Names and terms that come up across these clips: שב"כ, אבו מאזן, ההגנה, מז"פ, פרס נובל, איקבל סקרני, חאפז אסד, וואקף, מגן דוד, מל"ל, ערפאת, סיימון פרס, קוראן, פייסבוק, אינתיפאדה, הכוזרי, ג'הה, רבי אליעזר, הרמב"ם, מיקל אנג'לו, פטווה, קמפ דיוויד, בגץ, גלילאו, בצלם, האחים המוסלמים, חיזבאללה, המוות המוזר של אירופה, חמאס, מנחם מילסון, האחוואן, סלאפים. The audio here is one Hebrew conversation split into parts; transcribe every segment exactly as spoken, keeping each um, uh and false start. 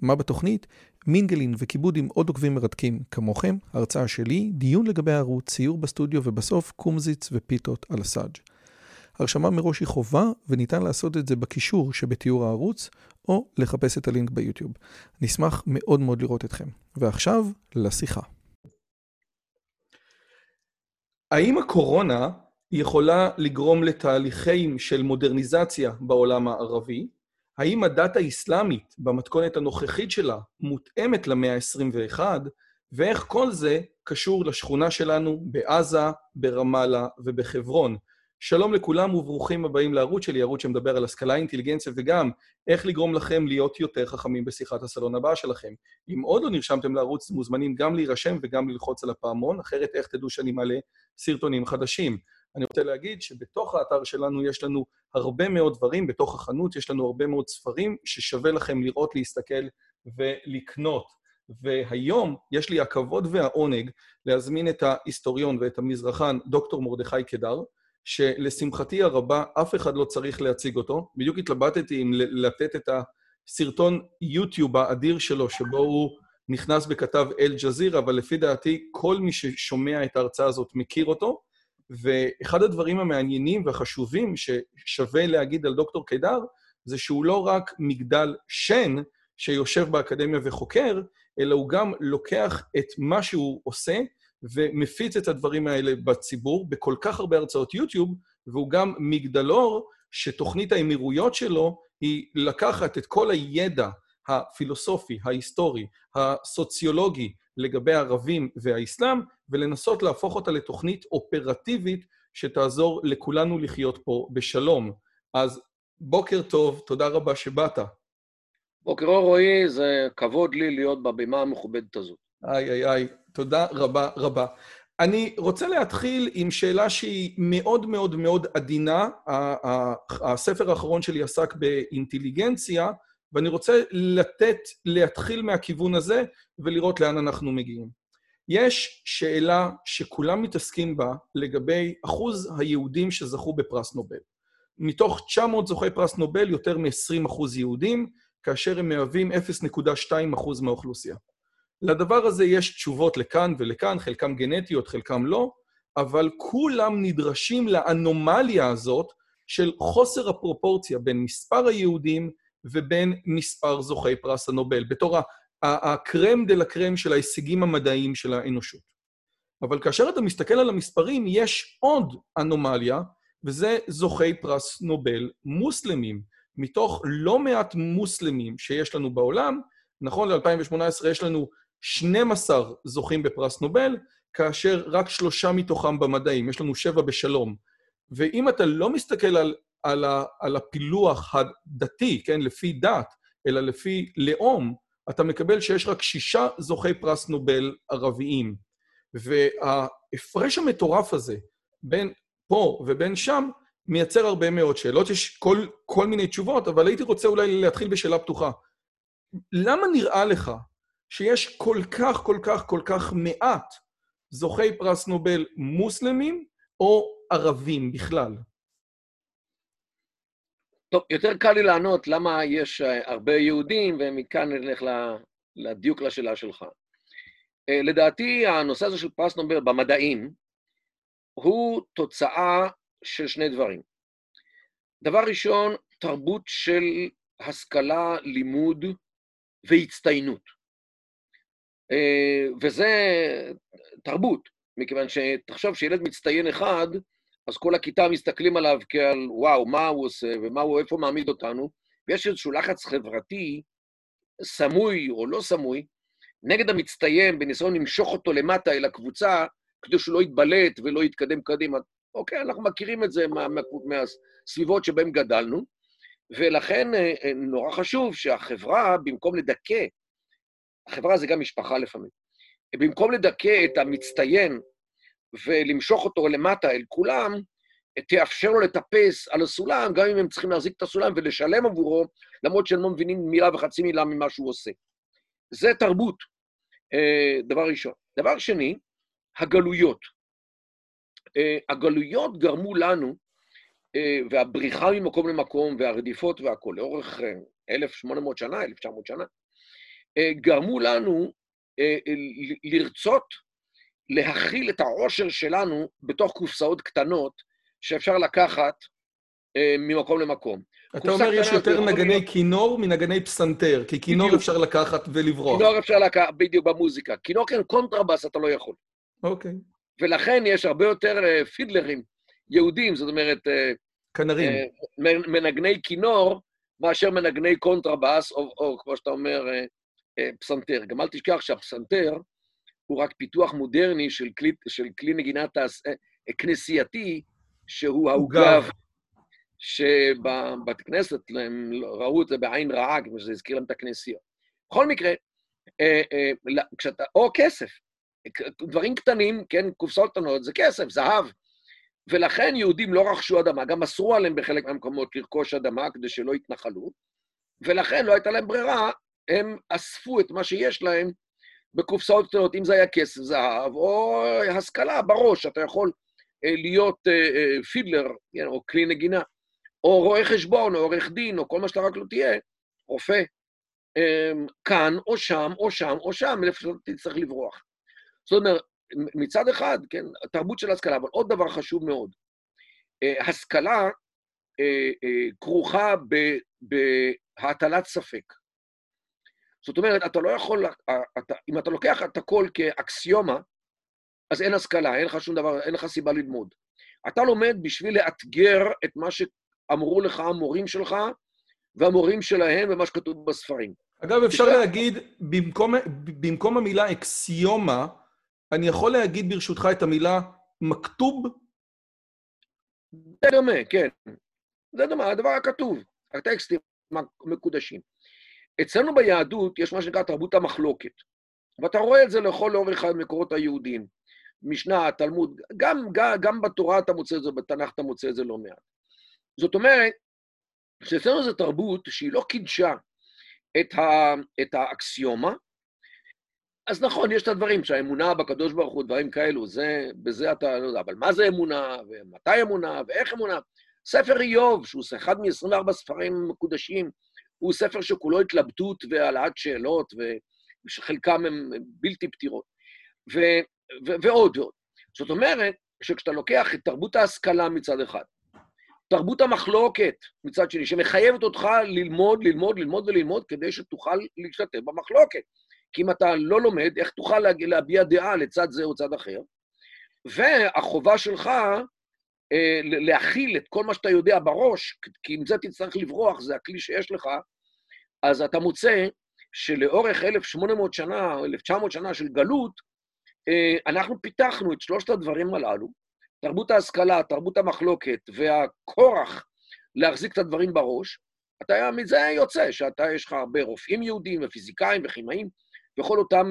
מה בתוכנית? מינגלין וכיבוד עם עוד עוקבים מרתקים כמוכם, הרצאה שלי, דיון לגבי הערוץ, ציור בסטודיו ובסוף קומזיץ ופיתות על הסאג'. הרשמה מראש היא חובה וניתן לעשות את זה בקישור שבתיאור הערוץ או לחפש את הלינק ביוטיוב. נשמח מאוד מאוד לראות אתכם. ועכשיו לשיחה. האם הקורונה יכולה לגרום לתהליכים של מודרניזציה בעולם הערבי? האם הדת האסלאמית במתכונת הנוכחית שלה מותאמת למאה ה-עשרים ואחת, ואיך כל זה קשור לשכונה שלנו בעזה, ברמאללה ובחברון? שלום לכולם וברוכים הבאים לערוץ שלי, ערוץ שמדבר על השכלה, אינטליגנציה וגם איך לגרום לכם להיות יותר חכמים בשיחת הסלון הבאה שלכם. אם עוד לא נרשמתם לערוץ, מוזמנים גם להירשם וגם ללחוץ על הפעמון, אחרת איך תדעו שאני מעלה סרטונים חדשים. אני רוצה להגיד שבתוך האתר שלנו יש לנו הרבה מאוד דברים, בתוך החנות יש לנו הרבה מאוד ספרים ששווה לכם לראות, להסתכל ולקנות. והיום יש לי הכבוד והעונג להזמין את ההיסטוריון ואת המזרחן דוקטור מרדכי קידר, שלשמחתי הרבה אף אחד לא צריך להציג אותו. בדיוק התלבטתי אם לתת את הסרטון יוטיוב האדיר שלו, שבו הוא נכנס בכתב אל ג'זירה, אבל לפי דעתי כל מי ששומע את ההרצאה הזאת מכיר אותו, ואחד הדברים המעניינים והחשובים ששווה להגיד על דוקטור קידר, זה שהוא לא רק מגדל שן שיושב באקדמיה וחוקר, אלא הוא גם לוקח את מה שהוא עושה, ומפיץ את הדברים האלה בציבור, בכל כך הרבה הרצאות יוטיוב, והוא גם מגדלור שתוכנית האמירויות שלו היא לקחת את כל הידע הפילוסופי, ההיסטורי, הסוציולוגי לגבי הערבים והאסלאם, ולנסות להפוך אותה לתוכנית אופרטיבית שתעזור לכולנו לחיות פה בשלום. אז בוקר טוב, תודה רבה שבאת. בוקר אור רועי, זה כבוד לי להיות בבימה המכובדת הזאת. איי איי איי. תודה רבה רבה. אני רוצה להתחיל עם שאלה שהיא מאוד מאוד מאוד עדינה. הספר האחרון שלי עסק באינטליגנציה, ואני רוצה לתת, להתחיל מהכיוון הזה ולראות לאן אנחנו מגיעים. יש שאלה שכולם מתעסקים בה לגבי אחוז היהודים שזכו בפרס נובל. מתוך תשע מאות זוכי פרס נובל, יותר מ-עשרים אחוז יהודים, כאשר הם מהווים אפס נקודה שתיים אחוז מהאוכלוסייה. לדבר הזה יש תשובות לכאן ולכאן, חלקם גנטיות, חלקם לא, אבל כולם נדרשים לאנומליה הזאת של חוסר הפרופורציה בין מספר היהודים ובין מספר זוכי פרס הנובל, בתור הקרם דל הקרם של ההישגים המדעיים של האנושות. אבל כאשר אתה מסתכל על המספרים, יש עוד אנומליה, וזה זוכי פרס נובל מוסלמים. מתוך לא מעט מוסלמים שיש לנו בעולם, נכון ל-אלפיים שמונה עשרה יש לנו שנים עשר זוכים בפרס נובל, כאשר רק שלושה מתוכם במדעים, יש לנו שבע בשלום. ואם אתה לא מסתכל על, על, ה, על הפילוח הדתי, כן, לפי דת, אלא לפי לאום, אתה מקבל שיש רק שישה זוכי פרס נובל ערביים. וההפרש המטורף הזה, בין פה ובין שם, מייצר הרבה מאוד שאלות, יש כל, כל מיני תשובות, אבל הייתי רוצה אולי להתחיל בשאלה פתוחה. למה נראה לך, שיש כל כך, כל כך, כל כך מעט זוכי פרס נובל מוסלמים או ערבים בכלל? טוב, יותר קל לי לענות למה יש הרבה יהודים, ומכאן נלך לדיוק לשאלה שלך. לדעתי, הנושא הזה של פרס נובל במדעים, הוא תוצאה של שני דברים. דבר ראשון, תרבות של השכלה, לימוד והצטיינות. וזה תרבות, מכיוון שתחשוב שילד מצטיין אחד, אז כל הכיתה מסתכלים עליו כעל וואו, מה הוא עושה ומה הוא, איפה מעמיד אותנו, ויש איזשהו לחץ חברתי, סמוי או לא סמוי, נגד המצטיין בניסיון למשוך אותו למטה אל הקבוצה, כדי שהוא לא יתבלט ולא יתקדם קדימה. אוקיי, אנחנו מכירים את זה מה, מהסביבות שבהם גדלנו, ולכן נורא חשוב שהחברה, במקום לדכא, החברה זה גם משפחה לפעמים. במקום לדכא את המצטיין ולמשוך אותו למטה אל כולם, תאפשר לו לטפס על הסולם, גם אם הם צריכים להחזיק את הסולם ולשלם עבורו, למרות שהם לא מבינים מילה וחצי מילה ממה שהוא עושה. זה תרבות, דבר ראשון. דבר שני, הגלויות. הגלויות גרמו לנו, והבריחה ממקום למקום, והרדיפות והכל, לאורך אלף שמונה מאות שנה, אלף תשע מאות שנה, גרמו לנו לרצות להכיל את העושר שלנו בתוך קופסאות קטנות, שאפשר לקחת ממקום למקום. אתה אומר יש יותר נגני כינור מנגני פסנתר, כי כינור אפשר לקחת ולברוח. כינור אפשר לקחת, בדיוק במוזיקה. כינור כן, קונטרבאס אתה לא יכול. אוקיי. ולכן יש הרבה יותר פידלרים, יהודים, זאת אומרת... כנרים. מנגני כינור, מאשר מנגני קונטרבאס, או כמו שאתה אומר, פסנתר. גם אל תשכח שהפסנתר הוא רק פיתוח מודרני של כלי נגינה כנסייתי, שהוא העוגב, שבבת כנסת הם ראו את זה בעין רעה, כמו שזה הזכיר להם את הכנסיות. בכל מקרה, או כסף, דברים קטנים, כן, קופסאות קטנות, זה כסף, זהב, ולכן יהודים לא רכשו אדמה, גם אסרו עליהם בחלק מהמקומות לרכוש אדמה, כדי שלא יתנחלו, ולכן לא הייתה להם ברירה, הם אספו את מה שיש להם בקופסאות קטנות, אם זה היה כסף, זהב, או השכלה בראש, אתה יכול... להיות פידלר, או כלי נגינה, או רואה חשבון, או עורך דין, או כל מה שאתה רק לא תהיה, רופא, כאן, או שם, או שם, או שם, לפעמים תצטרך לברוח. זאת אומרת, מצד אחד, תרבות של השכלה, אבל עוד דבר חשוב מאוד, השכלה כרוכה בהטלת ספק. זאת אומרת, אתה לא יכול, אם אתה לוקח את הכל כאקסיומה, אז אין השכלה, אין לך שום דבר, אין לך סיבה ללמוד. אתה לומד בשביל לאתגר את מה שאמרו לך המורים שלך, והמורים שלהם, ומה שכתוב בספרים. אגב, אפשר להגיד, במקום, במקום המילה אקסיומה, אני יכול להגיד ברשותך את המילה מכתוב? זה דומה, כן. זה דומה, הדבר הכתוב, הטקסטים מקודשים. אצלנו ביהדות יש מה שנקרא תרבות המחלוקת, ואתה רואה את זה לכל אורך המקורות היהודיים. משנה, תלמוד, גם, גם, גם בתורה אתה מוצא את זה, בתנ"ך אתה מוצא את זה לא מעט. זאת אומרת, שאצלנו זו תרבות שהיא לא קידשה את, ה, את האקסיומה, אז נכון, יש את הדברים שהאמונה בקדוש ברוך הוא, דברים כאלו, זה, בזה אתה לא יודע, אבל מה זה אמונה, ומתי אמונה, ואיך אמונה? ספר איוב, שהוא אחד מ-עשרים וארבעה ספרים מקודשים, הוא ספר שכולו התלבטות והעלאת שאלות, ושחלקם הם בלתי פתירות. ו... ועוד ועוד. זאת אומרת, שכשאתה לוקח את תרבות ההשכלה מצד אחד, תרבות המחלוקת מצד שני, שמחייבת אותך ללמוד, ללמוד, ללמוד וללמוד, כדי שתוכל להשתתף במחלוקת. כי אם אתה לא לומד, איך תוכל להביע דעה לצד זה או צד אחר? והחובה שלך להכיל את כל מה שאתה יודע בראש, כי אם זה תצטרך לברוח, זה הכלי שיש לך, אז אתה מוצא שלאורך אלף שמונה מאות שנה, אלף תשע מאות שנה של גלות, אנחנו פיתחנו את שלושת הדברים הללו, תרבות ההשכלה, תרבות המחלוקת והכורח להחזיק את הדברים בראש, אתה מזה יוצא, שאתה יש לך הרבה רופאים יהודים ופיזיקאים וכימאים, וכל אותם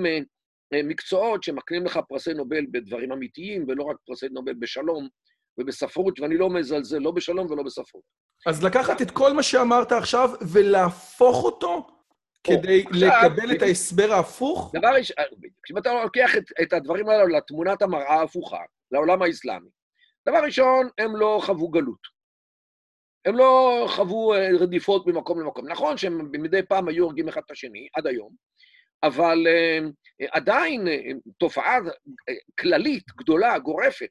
מקצועות שמקנים לך פרסי נובל בדברים אמיתיים, ולא רק פרסי נובל בשלום ובספרות, ואני לא מזלזל, לא בשלום ולא בספרות. אז לקחת את כל מה שאמרת עכשיו ולהפוך אותו? כדי לקבל את ההסבר ההפוך? דבר ראשון, כשאתה לוקח את הדברים האלה לתמונת המראה ההפוכה, לעולם האסלאמי, דבר ראשון, הם לא חוו גלות. הם לא חוו רדיפות ממקום למקום. נכון שהם מדי פעם היו הורגים אחד את השני, עד היום, אבל עדיין תופעה כללית, גדולה, גורפת,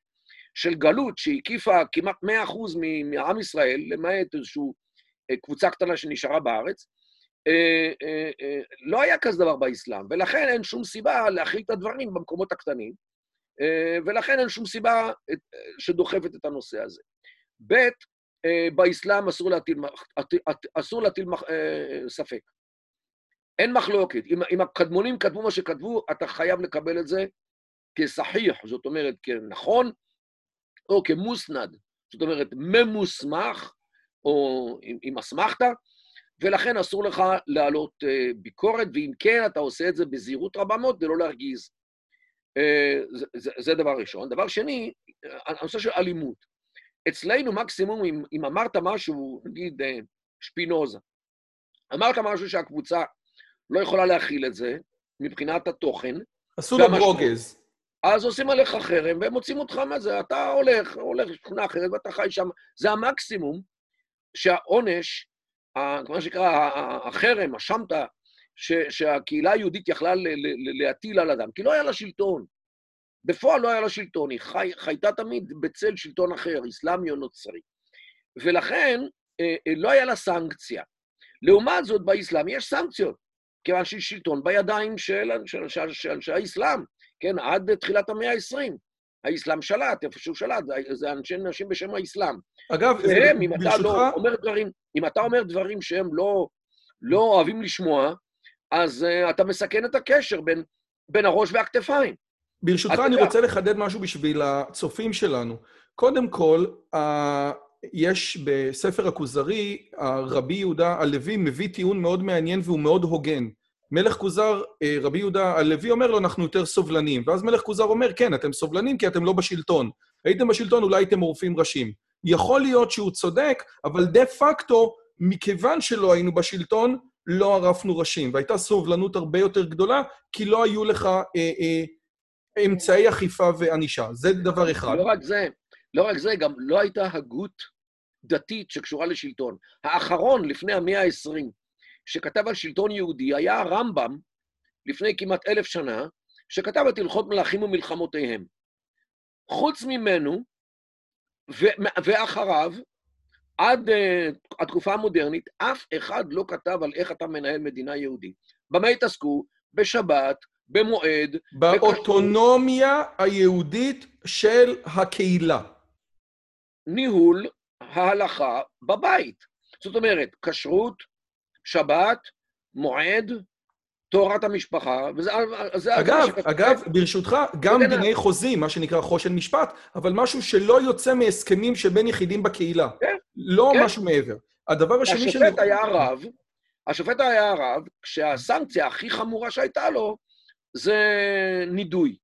של גלות שהקיפה כמעט מאה אחוז מעם ישראל, למעט איזושהי קבוצה קטנה שנשארה בארץ, לא היה כזה דבר באסלאם, ולכן אין שום סיבה להכיל את הדברים במקומות הקטנים, ולכן אין שום סיבה שדוחפת את הנושא הזה. ב' באסלאם אסור להטיל ספק. אין מחלוקת. אם הקדמונים כתבו מה שכתבו, אתה חייב לקבל את זה כסחיח, זאת אומרת כנכון, או כמוסנד, זאת אומרת ממוסמך, או אם אסמכת, ולכן אסור לך להעלות ביקורת, ואם כן, אתה עושה את זה בזהירות רבה מאוד, זה לא להרגיז. זה, זה, זה דבר ראשון. דבר שני, הנושא של אלימות. אצלנו מקסימום, אם, אם אמרת משהו, נגיד שפינוזה, אמרת משהו שהקבוצה לא יכולה להכיל את זה, מבחינת התוכן. עשו לו ברוגז. אז עושים עליך חרם, והם מוצאים אותך מה זה, אתה הולך, הולך לשכונה אחרת, ואתה חי שם. זה המקסימום שהעונש, כמו שקרא, החרם, השמטה, שהקהילה היהודית יכלה להטיל על אדם, כי לא היה לה שלטון. בפועל לא היה לה שלטון, היא חייתה תמיד בצל שלטון אחר, אסלאמי או נוצרי. ולכן לא היה לה סנקציה. לעומת זאת, באסלאם יש סנקציות, כיוון שיש שלטון בידיים של אנשי האסלאם, כן, עד תחילת המאה ה-עשרים. האסלאם שלט, איפשהו שלט, זה אנשי נשים בשם האסלאם. אגב, והם, אם אתה לא אומר דברים, אם אתה אומר דברים שהם לא אוהבים לשמוע, אז uh, אתה מסכן את הקשר בין, בין הראש והכתפיים. ברשותך, אני יודע... רוצה לחדד משהו בשביל הצופים שלנו. קודם כל, uh, יש בספר הכוזרי, uh, רבי יהודה הלוי מביא טיעון מאוד מעניין והוא מאוד הוגן. מלך כוזר, uh, רבי יהודה הלוי אומר לו, אנחנו יותר סובלנים. ואז מלך כוזר אומר, כן, אתם סובלנים כי אתם לא בשלטון. הייתם בשלטון, אולי הייתם עורפים ראשים. יכול להיות שהוא צודק, אבל דה פקטו, מכיוון שלא היינו בשלטון, לא ערפנו ראשים, והייתה סובלנות הרבה יותר גדולה, כי לא היו לך אה, אה, אמצעי אכיפה ואנישה. זה דבר אחד. לא רק זה, לא רק זה, גם לא הייתה הגות דתית שקשורה לשלטון. האחרון, לפני המאה ה-עשרים, שכתב על שלטון יהודי, היה הרמבם, לפני כמעט אלף שנה, שכתב את הלכות מלאכים ומלחמותיהם. חוץ ממנו, ו- ואחריו, עד uh, התקופה המודרנית, אף אחד לא כתב על איך אתה מנהל מדינה יהודית. במה התעסקו? בשבת, במועד, באוטונומיה בקשור... היהודית של הקהילה. ניהול ההלכה בבית. זאת אומרת, כשרות, שבת, מועד, תורת המשפחה, וזה... זה אגב, אגב, ברשותך, גם דיני חוזים, מה שנקרא חושן משפט, אבל משהו שלא יוצא מהסכמים שבין יחידים בקהילה. כן. לא משהו מעבר. הדבר השני של... השופט היה הרב, השופט היה הרב, כשהסנקציה הכי חמורה שהייתה לו, זה נידוי.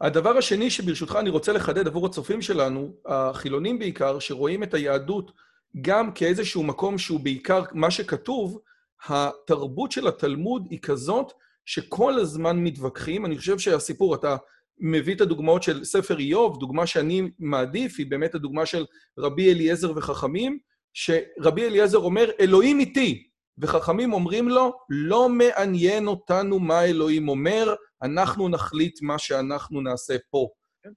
הדבר השני שברשותך אני רוצה לחדד עבור הצופים שלנו, החילונים בעיקר, שרואים את היהדות גם כאיזשהו מקום שהוא בעיקר מה שכתוב, התרבות של התלמוד היא כזאת שכל הזמן מתווכחים. אני חושב שהסיפור, אתה מביא את הדוגמאות של ספר איוב, דוגמה שאני מעדיף, היא באמת הדוגמה של רבי אליעזר וחכמים, שרבי אליעזר אומר, אלוהים איתי, וחכמים אומרים לו, לא מעניין אותנו מה אלוהים אומר, אנחנו נחליט מה שאנחנו נעשה פה.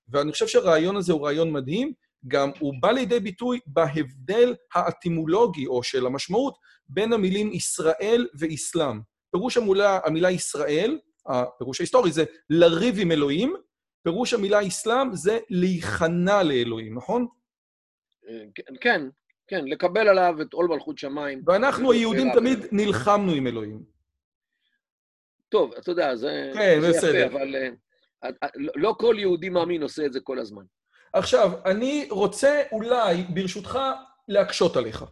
ואני חושב שהרעיון הזה הוא רעיון מדהים, גם הוא בא לידי ביטוי בהבדל האטימולוגי או של המשמעות בין המילים ישראל ואסלאם. פירוש המולה, המילה ישראל, הפירוש ההיסטורי זה לריב עם אלוהים, פירוש המילה אסלאם זה להיכנע לאלוהים, נכון? כן, כן, לקבל עליו את עול מלכות שמיים. ואנחנו היהודים תמיד נלחמנו עם אלוהים. טוב, אתה יודע, זה יפה, אבל לא כל יהודי מאמין עושה את זה כל הזמן. עכשיו, אני רוצה אולי, ברשותך, להקשות עליך,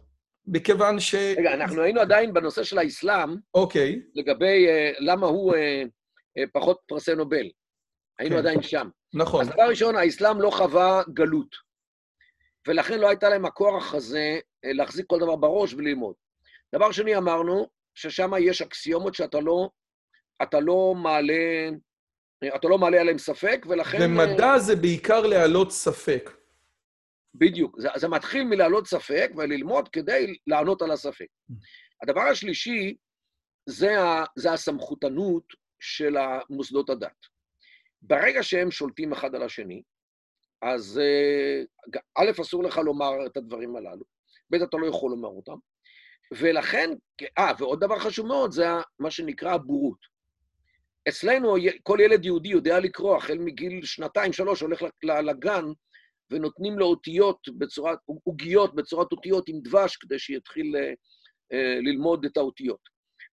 בכיוון ש... רגע, אנחנו היינו עדיין בנושא של האסלאם, אוקיי. לגבי uh, למה הוא uh, uh, פחות פרסי נובל. היינו כן. עדיין שם. נכון. אז דבר ראשון, האסלאם לא חווה גלות, ולכן לא הייתה להם הכוח הזה להחזיק כל דבר בראש וללמוד. דבר שני, אמרנו ששם יש אקסיומות שאתה לא, אתה לא מעלה... אתה לא מעלה עליהם ספק, ולכן... במדע זה בעיקר להעלות ספק. בדיוק. זה, זה מתחיל מלהעלות ספק וללמוד כדי לענות על הספק. הדבר השלישי זה, ה, זה הסמכותנות של המוסדות הדת. ברגע שהם שולטים אחד על השני, אז א', אסור לך לומר את הדברים הללו, ב', אתה לא יכול לומר אותם, ולכן, אה, ועוד דבר חשוב מאוד, זה מה שנקרא הבורות. אצלנו כל ילד יהודי יודע לקרוא, החל מגיל שנתיים, שלוש, הולך לגן, ונותנים לו אותיות בצורה, עוגיות בצורת אותיות עם דבש, כדי שיתחיל ללמוד את האותיות.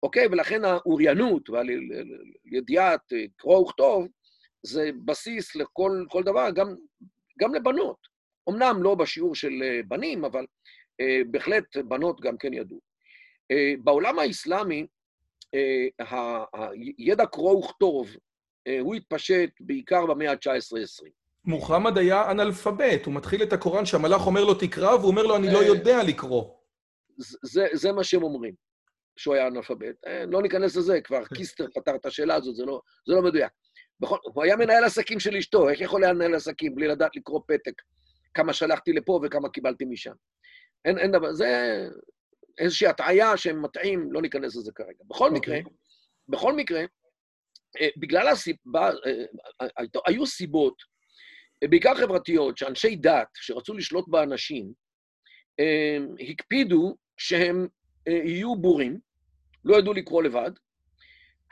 אוקיי, ולכן האוריינות והידיעת קרוא וכתוב, זה בסיס לכל כל דבר, גם, גם לבנות. אמנם לא בשיעור של בנים, אבל בהחלט בנות גם כן ידעו. בעולם האסלאמי, הידע קרוא וכתוב הוא התפשט בעיקר במאה ה-תשע עשרה עשרים. מוחמד היה אנאלפבית, הוא מתחיל את הקוראן שהמלאך אומר לו תקרא, והוא אומר לו אני לא יודע לקרוא. זה, זה מה שהם אומרים, שהוא היה אנאלפבית. לא ניכנס לזה, כבר קיסטר פתר את השאלה הזאת, זה לא, זה לא מדויק. הוא היה מנהל עסקים של אשתו, איך יכול לנהל עסקים בלי לדעת לקרוא פתק? כמה שלחתי לפה וכמה קיבלתי משם. אין, אין דבר, זה איזושהי הטעיה שהם מטעים, לא ניכנס לזה כרגע. בכל מקרה, בכל מקרה, בגלל הסיבה, היו סיבות, בעיקר חברתיות, שאנשי דת שרצו לשלוט באנשים, הקפידו שהם יהיו בורים, לא ידעו לקרוא לבד.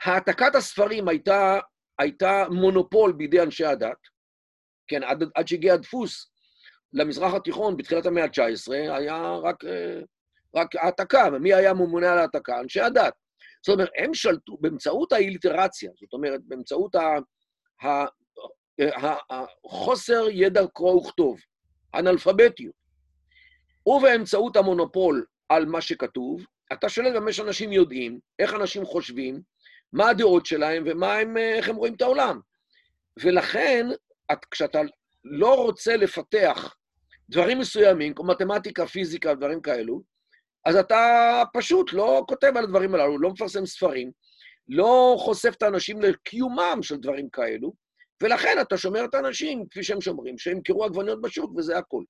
העתקת הספרים הייתה, הייתה מונופול בידי אנשי הדת, כן, עד, עד שהגיע הדפוס למזרח התיכון בתחילת המאה ה-תשע עשרה, היה רק, רק העתקה, ומי היה ממונה על העתקה? אנשי הדת. זאת אומרת, הם שלטו באמצעות האילטרציה, זאת אומרת, באמצעות החוסר ידע קרוא וכתוב, אנאלפביתיות, ובאמצעות המונופול על מה שכתוב, אתה שואל גם יש אנשים יודעים, איך אנשים חושבים, מה הדעות שלהם ומה הם, איך הם רואים את העולם. ולכן, את, כשאתה לא רוצה לפתח דברים מסוימים, כמו מתמטיקה, פיזיקה, דברים כאלו, אז אתה פשוט לא כותב על הדברים הללו, לא מפרסם ספרים, לא חושף את האנשים לקיומם של דברים כאלו, ולכן אתה שומר את האנשים, כפי שהם שומרים, שהם קירו עגבניות בשוק, וזה הכל.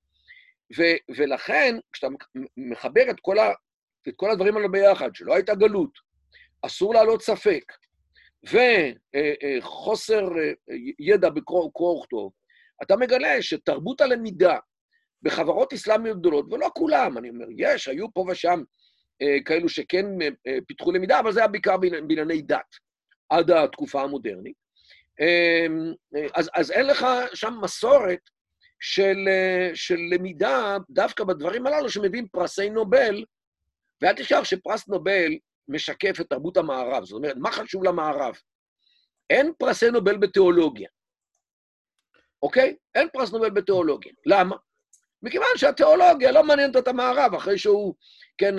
ו- ולכן, כשאתה מחבר את כל, ה- את כל הדברים הללו ביחד, שלא הייתה גלות, אסור לעלות ספק, וחוסר ידע בקרוא וכתוב, אתה מגלה שתרבות הלמידה, בחברות אסלאמיות גדולות, ולא כולם, אני אומר, יש, היו פה ושם אה, כאלו שכן אה, פיתחו למידה, אבל זה היה בעיקר בענייני דת, עד התקופה המודרנית. אה, אז, אז אין לך שם מסורת של, אה, של למידה, דווקא בדברים הללו שמביאים פרסי נובל, ואל תשכח שפרס נובל משקף את תרבות המערב, זאת אומרת, מה חשוב למערב? אין פרסי נובל בתיאולוגיה, אוקיי? אין פרס נובל בתיאולוגיה, למה? מכיוון שהתיאולוגיה לא מעניינת את המערב, אחרי שהוא, כן,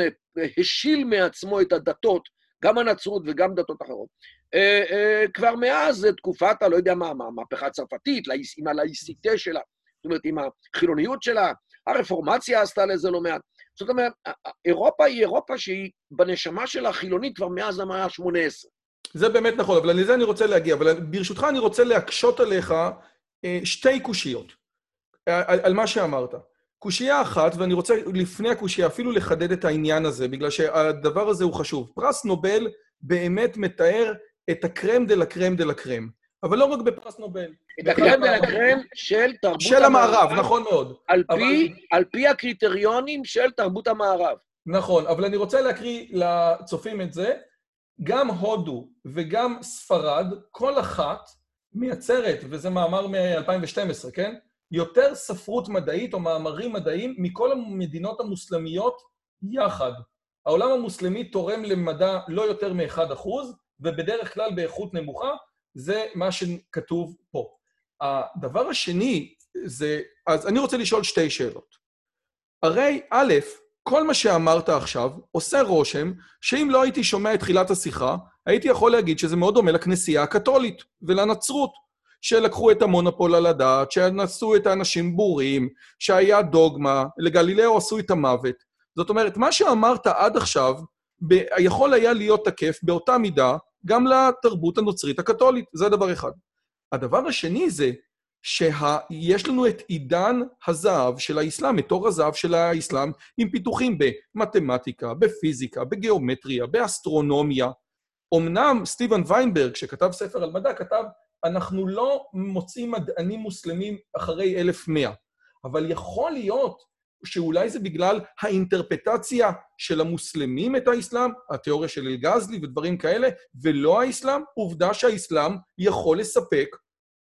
השיל מעצמו את הדתות, גם הנצרות וגם דתות אחרות. אה, אה, כבר מאז תקופת, לא יודע מה, המהפכה הצרפתית, עם הלאיסיטה שלה, זאת אומרת, עם החילוניות שלה, הרפורמציה עשתה לזה לא מעט. זאת אומרת, אירופה היא אירופה שהיא בנשמה שלה חילונית כבר מאז המאה ה-שמונה עשרה. זה באמת נכון, אבל לזה אני רוצה להגיע, אבל ברשותך אני רוצה להקשות עליך שתי קושיות. על, על מה שאמרת. קושייה אחת, ואני רוצה לפני הקושייה אפילו לחדד את העניין הזה, בגלל שהדבר הזה הוא חשוב. פרס נובל באמת מתאר את הקרם דל הקרם דל הקרם, אבל לא רק בפרס נובל. את הקרם דל הקרם של תרבות של המערב, נכון מאוד. על פי, על פי הקריטריונים של תרבות המערב. נכון, אבל אני רוצה להקריא לצופים את זה. גם הודו וגם ספרד, כל אחת מייצרת, וזה מאמר מ-אלפיים ושתים עשרה, כן? יותר ספרות מדעית או מאמרים מדעיים מכל המדינות המוסלמיות יחד. העולם המוסלמי תורם למדע לא יותר מ-אחד אחוז, ובדרך כלל באיכות נמוכה, זה מה שכתוב פה. הדבר השני זה, אז אני רוצה לשאול שתי שאלות. הרי א', כל מה שאמרת עכשיו עושה רושם שאם לא הייתי שומע את תחילת השיחה, הייתי יכול להגיד שזה מאוד דומה לכנסייה הקתולית ולנצרות. שלקחו את המונופול על הדעת, שנשאו את האנשים בורים, שהיה דוגמה, לגלילאו עשו את המוות. זאת אומרת, מה שאמרת עד עכשיו, ב- יכול היה להיות תקף באותה מידה, גם לתרבות הנוצרית הקתולית. זה הדבר אחד. הדבר השני זה, שיש לנו את עידן הזהב של האסלאם, את אור הזהב של האסלאם, עם פיתוחים במתמטיקה, בפיזיקה, בגיאומטריה, באסטרונומיה. אמנם סטיבן ויינברג, שכתב ספר על מדע, כתב, אנחנו לא מוצאים מדענים מוסלמים אחרי אלף מאה, אבל יכול להיות שאולי זה בגלל האינטרפטציה של המוסלמים את האסלאם, התיאוריה של אל-גזלי ודברים כאלה, ולא האסלאם, עובדה שהאסלאם יכול לספק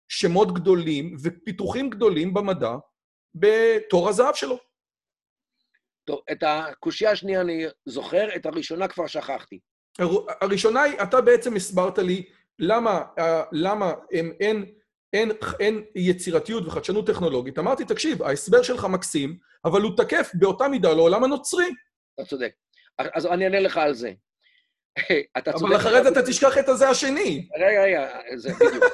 שמות גדולים ופיתוחים גדולים במדע בתור הזהב שלו. טוב, את הקושיה השנייה אני זוכר, את הראשונה כבר שכחתי. הראשונה היא, אתה בעצם הסברת לי, למה, למה הם, אין, אין, אין יצירתיות וחדשנות טכנולוגית? אמרתי, תקשיב, ההסבר שלך מקסים, אבל הוא תקף באותה מידה לעולם הנוצרי. אתה צודק. אז אני אענה לך על זה. אתה צודק. אבל אחרי זה אתה תשכח את הזה השני. רגע, רגע, זה בדיוק.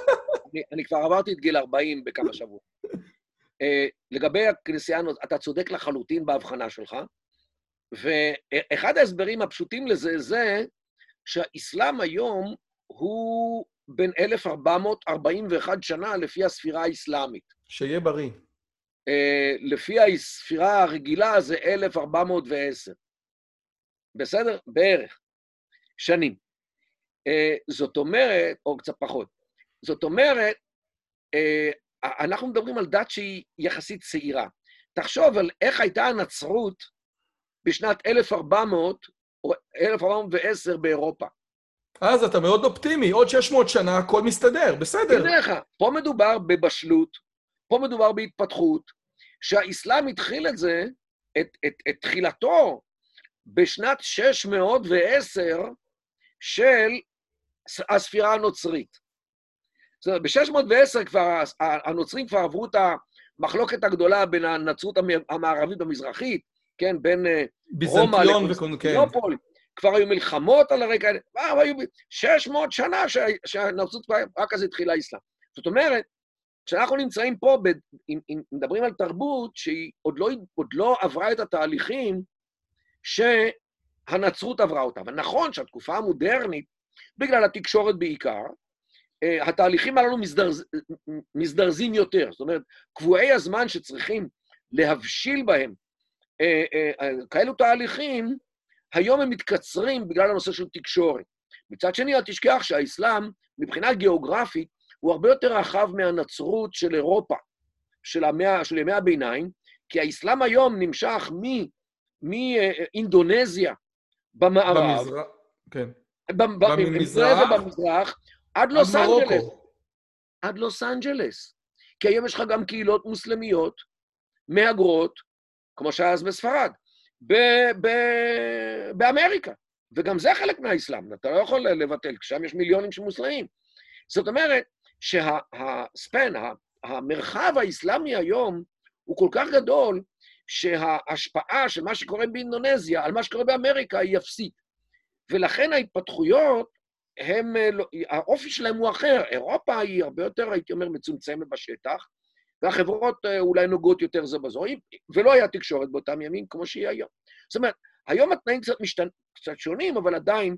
אני כבר עברתי את גיל ארבעים בכמה שבועות. לגבי הכנסייה, אתה צודק לחלוטין בהבחנה שלך, ואחד ההסברים הפשוטים לזה זה שהאסלאם היום הוא בין אלף ארבע מאות ארבעים ואחת שנה לפי הספירה האסלאמית. שיהיה בריא. לפי הספירה הרגילה זה אלף ארבע מאות ועשר. בסדר? בערך. שנים. זאת אומרת, או קצת פחות, זאת אומרת, אנחנו מדברים על דת שהיא יחסית צעירה. תחשוב על איך הייתה הנצרות בשנת אלף ארבע מאות או אלף ארבע מאות ועשר באירופה. אז אתה מאוד אופטימי, עוד שש מאות שנה הכל מסתדר, בסדר. בדרך כלל, פה מדובר בבשלות, פה מדובר בהתפתחות, שהאסלאם התחיל את זה, את, את, את תחילתו, בשנת שש מאות ועשר של הספירה הנוצרית. זאת אומרת, ב-שש מאות ועשר כבר, הנוצרים כבר עברו את המחלוקת הגדולה בין הנצרות המערבית המזרחית, כן, בין רומא לקונסטנטינופול, כבר היו מלחמות על הרקע, כבר היו שש מאות שנה שהנצרות כבר רק אז התחילה האסלאם. זאת אומרת, כשאנחנו נמצאים פה, מדברים על תרבות שהיא עוד לא עברה את התהליכים שהנצרות עברה אותה. ונכון שהתקופה המודרנית, בגלל התקשורת בעיקר, התהליכים הללו מזדרזים יותר. זאת אומרת, קבועי הזמן שצריכים להבשיל בהם כאלו תהליכים, היום הם מתקצרים בגלל הנושא של תקשורת. מצד שני, אל תשכח שהאסלאם, מבחינה גיאוגרפית, הוא הרבה יותר רחב מהנצרות של אירופה, של, המאה, של ימי הביניים, כי האסלאם היום נמשך מאינדונזיה במערב, במזרח, כן. במזרח, במזרח עד לוס אנג'לס. עד לוס אנג'לס. כי היום יש לך גם קהילות מוסלמיות, מהגרות, כמו שאז בספרד. באמריקה, וגם זה חלק מהאסלאם, אתה לא יכול לבטל, כשם יש מיליונים שמוסלמים. זאת אומרת שהספן, המרחב האסלאמי היום הוא כל כך גדול, שההשפעה של מה שקורה באינדונזיה על מה שקורה באמריקה היא אפסית. ולכן ההתפתחויות, האופי שלהם הוא אחר, אירופה היא הרבה יותר, הייתי אומר, מצומצמת בשטח, והחברות אולי נוגעות יותר זה בזו, ולא היה תקשורת באותם ימים כמו שהיא היום. זאת אומרת, היום התנאים קצת, משתנ... קצת שונים, אבל עדיין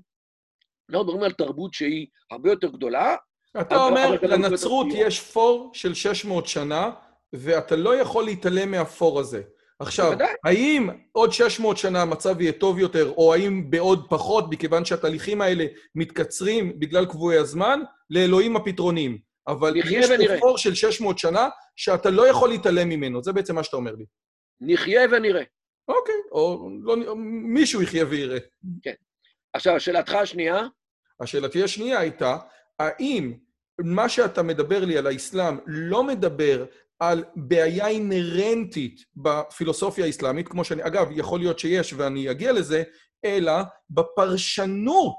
אנחנו מדברים על תרבות שהיא הרבה יותר גדולה. אתה אומר, לנצרות יש פור של שש מאות שנה, ואתה לא יכול להתעלם מהפור הזה. עכשיו, האם עוד שש מאות שנה המצב יהיה טוב יותר, או האם בעוד פחות, מכיוון שהתהליכים האלה מתקצרים בגלל קבועי הזמן, לאלוהים הפתרונים. אבל יש תופור של שש מאות שנה שאתה לא יכול להתעלם ממנו. זה בעצם מה שאתה אומר לי. נחיה ונראה. אוקיי, או מישהו יחיה ויראה. כן. עכשיו, שאלתך השנייה? השאלתי השנייה הייתה, האם מה שאתה מדבר לי על האסלאם לא מדבר על בעיה אינרנטית בפילוסופיה האסלאמית, כמו שאני, אגב, יכול להיות שיש ואני אגיע לזה, אלא בפרשנות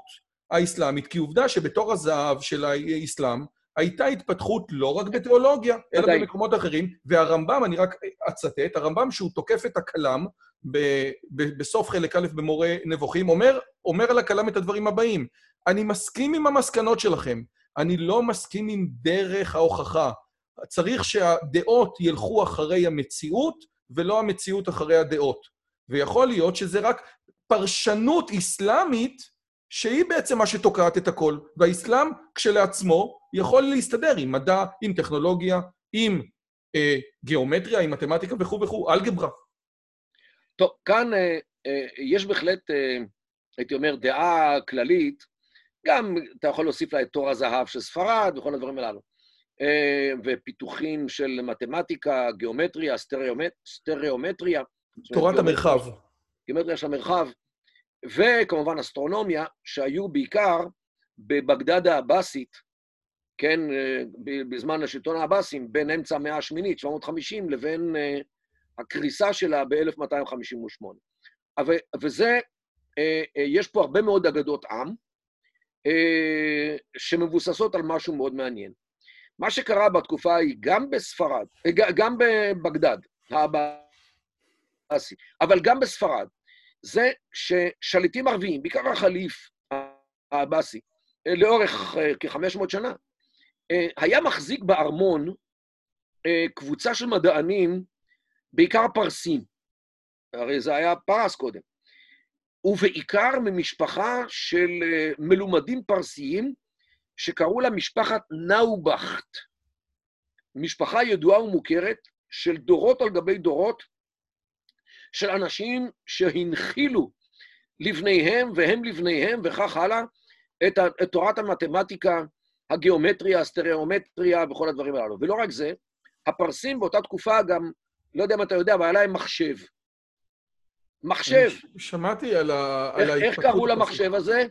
האסלאמית, כי עובדה שבתור הזהב של האסלאם, הייתה התפתחות לא רק בתיאולוגיה, אלא במקומות אחרים, והרמב"ם, אני רק אצטט, הרמב"ם שהוא תוקף את הכלם, ב- ב- בסוף חלק א' במורה נבוכים, אומר, אומר על הכלם את הדברים הבאים, אני מסכים עם המסקנות שלכם, אני לא מסכים עם דרך ההוכחה, צריך שהדעות ילכו אחרי המציאות, ולא המציאות אחרי הדעות. ויכול להיות שזה רק פרשנות אסלאמית, שהיא בעצם מה שתוקעת את הכל, והאסלאם כשלעצמו יכול להסתדר עם מדע, עם טכנולוגיה, עם אה, גיאומטריה, עם מתמטיקה וכו' וכו', אלגברה. טוב, כאן אה, אה, יש בהחלט, אה, הייתי אומר, דעה כללית, גם אתה יכול להוסיף לה את תור הזהב של ספרד וכל הדברים הללו, אה, ופיתוחים של מתמטיקה, גיאומטריה, סטריאומט, סטריאומטריה. תורת המרחב. גיאומטריה של המרחב. וכמובן אסטרונומיה, שהיו בעיקר בבגדד האבאסית, כן, בזמן השלטון האבאסים, בין אמצע המאה השמינית, שבע מאות וחמישים, לבין הקריסה שלה ב-אלף מאתיים חמישים ושמונה. וזה, יש פה הרבה מאוד אגדות עם, שמבוססות על משהו מאוד מעניין. מה שקרה בתקופה היא גם בספרד, גם בבגדד האבאסי, אבל גם בספרד, זה ששליטים ערביים, בעיקר החליף האבאסי, לאורך כ-חמש מאות שנה, היה מחזיק בארמון קבוצה של מדענים, בעיקר פרסים, הרי זה היה פרס קודם, ובעיקר ממשפחה של מלומדים פרסיים, שקראו לה משפחת נאובכת, משפחה ידועה ומוכרת, של דורות על גבי דורות, של אנשים שהנחילו לבניהם והם לבניהם וכך הלאה, את, את תורת המתמטיקה, הגיאומטריה, הסטריאומטריה וכל הדברים הללו. ולא רק זה, הפרסים באותה תקופה גם, לא יודע אם אתה יודע, אבל היה להם מחשב. מחשב. שמעתי על ההתפתחות. איך קראו למחשב הזה?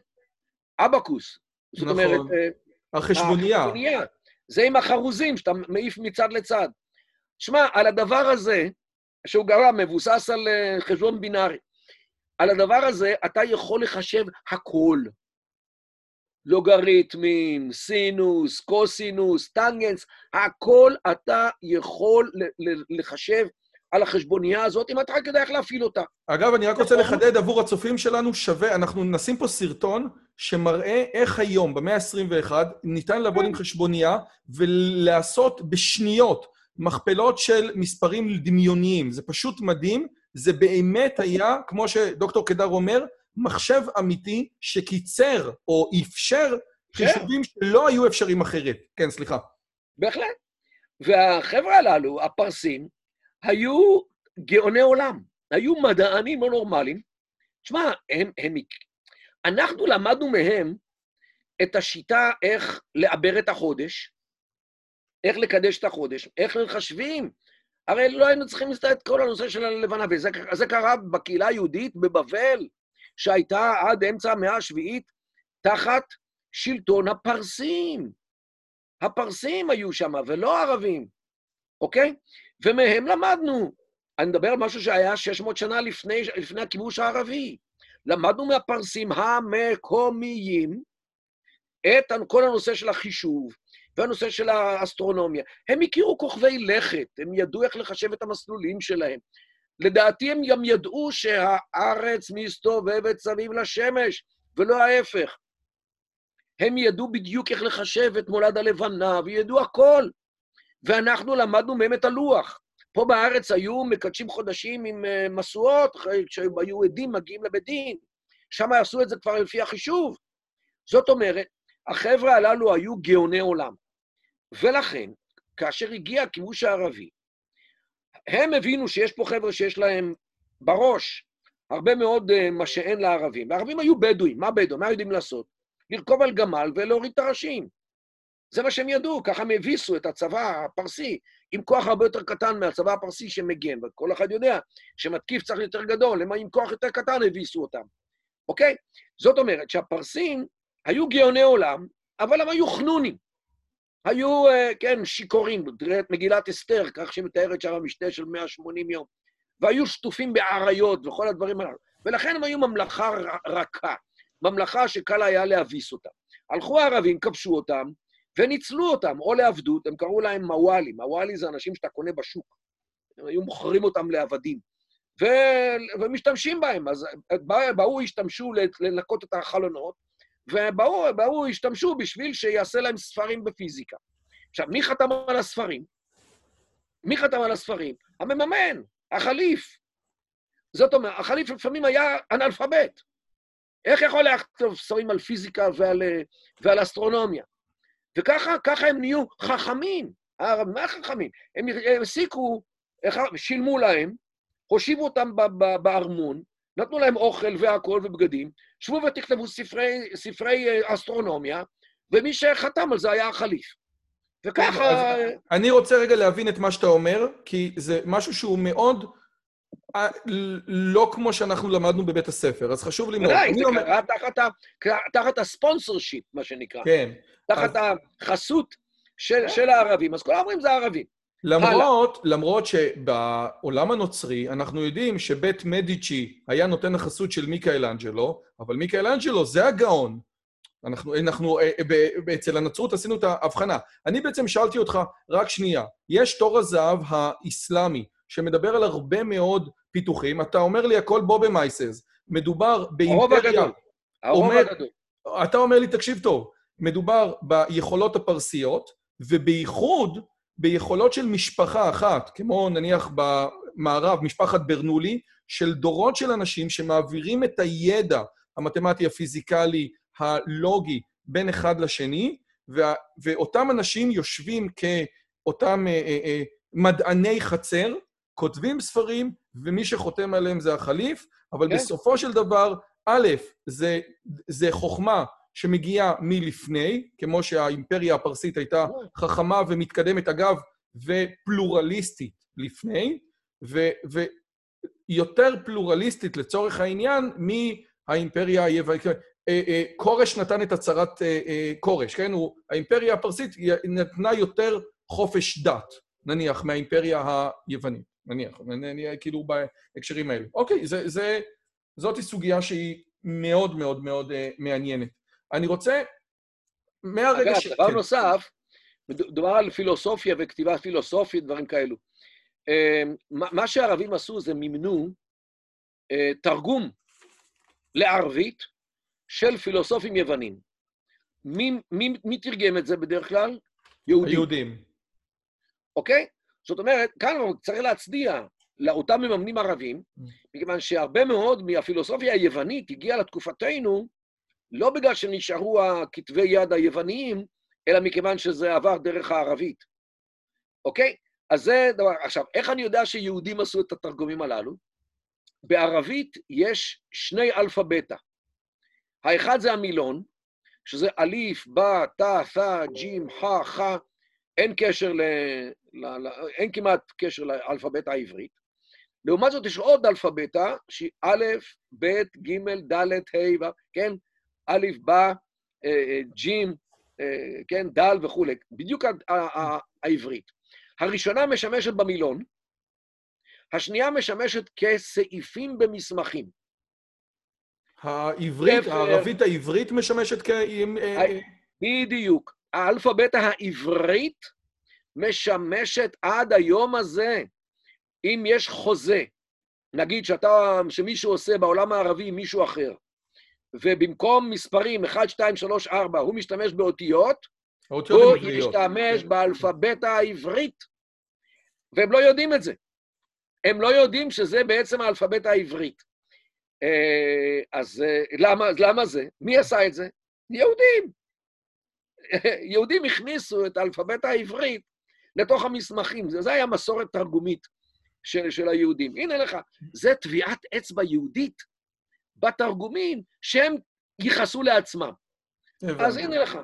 אבקוס. זאת אומרת... החשבוניה. החשבוניה. זה עם החרוזים שאתה מעיף מצד לצד. שמע, על הדבר הזה, שהוא גרם, מבוסס על חשבון בינארי, על הדבר הזה אתה יכול לחשב הכל. לוגריתמים, סינוס, קוסינוס, טנגנס, הכל אתה יכול לחשב על החשבוניה הזאת, אם אתה רק יודע איך להפעיל אותה. אגב, אני רק רוצה לחדד עבור הצופים שלנו שווה, אנחנו נשים פה סרטון שמראה איך היום, במאה ה-עשרים ואחת, ניתן לעבוד עם חשבוניה ולעשות בשניות מכפלות של מספרים דמיוניים. זה פשוט מדהים, זה באמת היה, כמו שדוקטור קידר אומר, מחשב אמיתי שקיצר או אפשר חישובים שלא היו אפשריים אחרת. כן, סליחה. בהחלט. והחבר'ה הללו, הפרסים, היו גאוני עולם, היו מדענים לא נורמליים. תשמע, הם, הם... אנחנו למדנו מהם את השיטה איך לעבר את החודש, איך לקדש את החודש, איך לחשבים. הרי לא היינו צריכים להסתכל את כל הנושא של הלבנה, וזה קרה בקהילה היהודית בבבל, שהייתה עד אמצע המאה השביעית תחת שלטון הפרסים. הפרסים היו שם, ולא ערבים, אוקיי? ומהם למדנו. אני מדבר על משהו שהיה שש מאות שנה לפני, לפני הכיבוש הערבי. למדנו מהפרסים המקומיים את כל הנושא של החישוב, והנושא של האסטרונומיה. הם הכירו כוכבי לכת, הם ידעו איך לחשב את המסלולים שלהם. לדעתי הם גם ידעו שהארץ מסתובבת סביב לשמש, ולא ההפך. הם ידעו בדיוק איך לחשב את מולד הלבנה, וידעו הכל. ואנחנו למדנו מהם את הלוח. פה בארץ היו מקדשים חודשים עם מסועות, כשהיו עדים מגיעים לבית דין. שם עשו את זה כבר לפי החישוב. זאת אומרת, החבר'ה הללו היו גאוני עולם. ולכן, כאשר הגיע הכיבוש הערבי, הם הבינו שיש פה חבר'ה שיש להם בראש הרבה מאוד מה שאין לערבים. הערבים היו בדואים, מה בדואים? מה יודעים לעשות? לרכוב על גמל ולהוריד את הראשים. זה מה שהם ידעו, ככה הם הביסו את הצבא הפרסי, עם כוח הרבה יותר קטן מהצבא הפרסי שמגן, וכל אחד יודע שמתקיף צריך יותר גדול, הם עם כוח יותר קטן הביסו אותם, אוקיי? זאת אומרת שהפרסים היו גאוני עולם, אבל הם היו חנונים, היו, כן, שיקורים, מגילת אסתר, כך שמתארת שם המשתה של מאה ושמונים יום, והיו שטופים בעריות וכל הדברים הללו, ולכן הם היו ממלכה רכה, ממלכה שקל היה להביס אותם. הלכו הערבים, כבשו אותם, וניצלו אותם, או לעבדות, הם קראו להם מוואלי, מוואלי זה אנשים שאתה קונה בשוק, הם היו מוכרים אותם לעבדים, ו... ומשתמשים בהם, אז באו השתמשו לנקות את החלונות, ובאו השתמשו בשביל שיעשה להם ספרים בפיזיקה. עכשיו, מי חתם על הספרים? מי חתם על הספרים? המממן, החליף. זאת אומרת, החליף לפעמים היה אנאלפבית. איך יכול להכתוב ספרים על פיזיקה ועל, ועל אסטרונומיה? וככה, ככה הם נהיו חכמים. מה חכמים? הם הסיקו, שילמו להם, הושיבו אותם בארמון, נתנו להם אוכל והכל ובגדים, שבו ותכתבו ספרי, ספרי אסטרונומיה, ומי שחתם על זה היה החליף. וככה... אני רוצה רגע להבין את מה שאתה אומר, כי זה משהו שהוא מאוד לא כמו שאנחנו למדנו בבית הספר, אז חשוב לי מאוד. ודאי, זה קרה תחת הספונסר שיפ, מה שנקרא. כן. תחת החסות של הערבים. אז כל אומרים זה הערבים. למרות, למרות שבעולם הנוצרי אנחנו יודעים שבית מדיצ'י היה נותן החסות של מיקל אנג'לו, אבל מיקל אנג'לו זה הגאון. אנחנו, אנחנו, אצל הנצרות עשינו את ההבחנה. אני בעצם שאלתי אותך, רק שנייה, יש תור הזהב האסלאמי שמדבר על הרבה מאוד פיתוחים, אתה אומר לי הכל בו במייסז, מדובר באימפריה. אתה אומר לי, תקשיב טוב, מדובר ביכולות הפרסיות, ובייחוד ביכולות של משפחה אחת, כמו נניח במערב, משפחת ברנולי, של דורות של אנשים שמעבירים את הידע המתמטי, הפיזיקלי, הלוגי, בין אחד לשני, וה, ואותם אנשים יושבים כאותם אה, אה, אה, מדעני חצר, כותבים ספרים, ומי שחותם עליהם זה החליף, אבל כן. בסופו של דבר, א', זה, זה חוכמה שמגיעה מלפני, כמו שהאימפריה הפרסית הייתה חכמה ומתקדמת, אגב, ופלורליסטית לפני, ו, ויותר פלורליסטית לצורך העניין מהאימפריה היוונית. קורש נתן את הצהרת קורש, כן? האימפריה הפרסית נתנה יותר חופש דת, נניח, מהאימפריה היוונית, נניח, כאילו בהקשרים האלה. אוקיי, זאת סוגיה שהיא מאוד מאוד מאוד מעניינת. אני רוצה, מהרגע ש... אגב, דבר נוסף, מדובר על פילוסופיה וכתיבה פילוסופית, דברים כאלו. מה שהערבים עשו זה מימנו תרגום לערבית, של פילוסופים יוונים. מי, מי, מי תרגם את זה בדרך כלל? יהודים. היהודים. אוקיי? זאת אומרת, כאן צריך להצדיע לאותם מממנים ערבים, מכיוון שהרבה מאוד מהפילוסופיה היוונית הגיעה לתקופתנו, לא בגלל שנשארו הכתבי יד היווניים, אלא מכיוון שזה עבר דרך הערבית. אוקיי? אז זה דבר... עכשיו, איך אני יודע שיהודים עשו את התרגומים הללו? בערבית יש שני אלפבטה. האחד זה המילון, שזה אליף, בא, תא, תא, ג'ים, חא, חא, אין קשר ל... ל... ל... אין כמעט קשר לאלפבית העברית. לעומת זאת יש עוד אלפביתה, שהיא א', ב', ג', ד', ה', ו... כן? א', בא, ג'ים, כן? ד' וכו'. בדיוק העברית. הראשונה משמשת במילון, השנייה משמשת כסעיפים במסמכים. העברית, הערבית העברית משמשת כ... בדיוק. האלפבטה העברית משמשת עד היום הזה. אם יש חוזה, נגיד שאתה, שמישהו עושה בעולם הערבי עם מישהו אחר, ובמקום מספרים אחת, שתיים, שלוש, ארבע, הוא משתמש באותיות, הוא משתמש באלפבטה העברית. והם לא יודעים את זה. הם לא יודעים שזה בעצם האלפבטה העברית. אז למה, למה זה? מי עשה את זה? יהודים. יהודים הכניסו את האלפבית העברית לתוך המסמכים. זה, זה היה מסורת תרגומית של, של היהודים. הנה לך, זה טביעת אצבע יהודית בתרגומים שהם ייחסו לעצמם. אז הנה לך.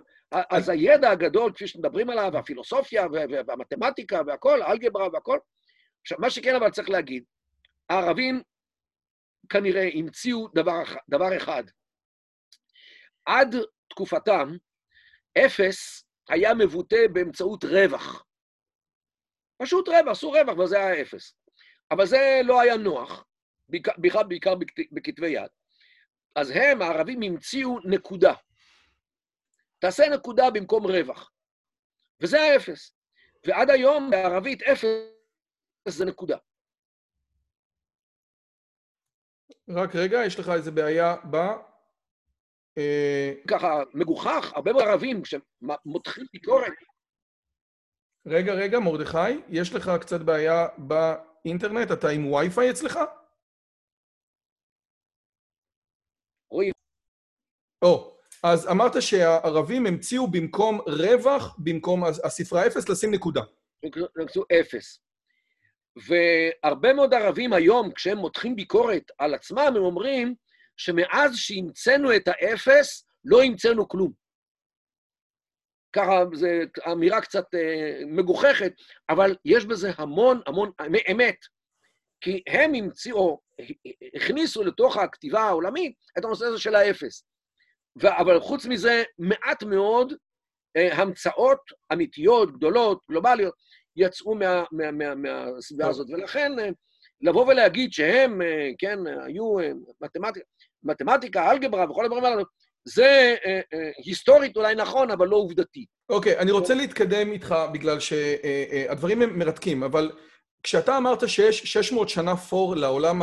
אז הידע הגדול, כפי שמדברים עליו, והפילוסופיה והמתמטיקה והכל, האלגברה והכל. עכשיו, מה שכן אבל צריך להגיד, הערבים, כנראה המציאו דבר, דבר אחד. עד תקופתם, אפס היה מבוטא באמצעות רווח. פשוט רווח, עשו רווח, וזה היה אפס. אבל זה לא היה נוח, בעיקר, בעיקר, בעיקר בכתבי יד. אז הם, הערבים, המציאו נקודה. תעשה נקודה במקום רווח. וזה היה אפס. ועד היום, בערבית, אפס זה נקודה. רק רגע, יש לך איזה בעיה בה... ככה, מגוחך, הרבה מאוד ערבים שמותחים ביקורת. רגע, רגע, מרדכי, יש לך קצת בעיה באינטרנט? אתה עם וי-פיי אצלך? רואי. או, אז אמרת שהערבים המציאו במקום רווח, במקום הספרה אפס, לשים נקודה. נקצו אפס. והרבה מאוד ערבים היום, כשהם מותחים ביקורת על עצמם, הם אומרים שמאז שהמצאנו את האפס, לא המצאנו כלום. ככה, זו אמירה קצת אה, מגוחכת, אבל יש בזה המון המון אמת. כי הם המציאו, הכניסו לתוך הכתיבה העולמית את הנושא הזה של האפס. ו- אבל חוץ מזה, מעט מאוד אה, המצאות אמיתיות, גדולות, גלובליות, יצאו מה, מה, מה, מהסביבה הזאת, ולכן לבוא ולהגיד שהם, כן, היו מתמטיקה, מתמטיקה, אלגברה וכל הדברים האלה, זה היסטורית אולי נכון, אבל לא עובדתי. אוקיי, אני רוצה להתקדם איתך בגלל שהדברים הם מרתקים, אבל כשאתה אמרת שיש שש מאות שנה פור לעולם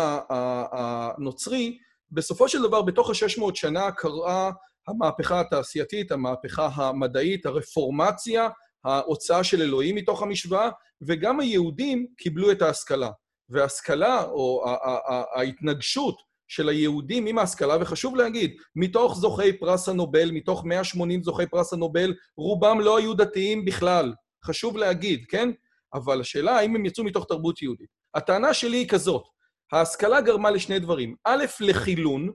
הנוצרי, בסופו של דבר, בתוך ה-שש מאות שנה קראה המהפכה התעשייתית, המהפכה המדעית, הרפורמציה, ההוצאה של אלוהים מתוך המשוואה, וגם היהודים קיבלו את ההשכלה. וההשכלה, או ההתנגשות של היהודים עם ההשכלה, וחשוב להגיד, מתוך זוכי פרס הנובל, מתוך מאה ושמונים זוכי פרס הנובל, רובם לא היו דתיים בכלל. חשוב להגיד, כן? אבל השאלה, האם הם יצאו מתוך תרבות יהודית? הטענה שלי היא כזאת, ההשכלה גרמה לשני דברים. א', לחילון,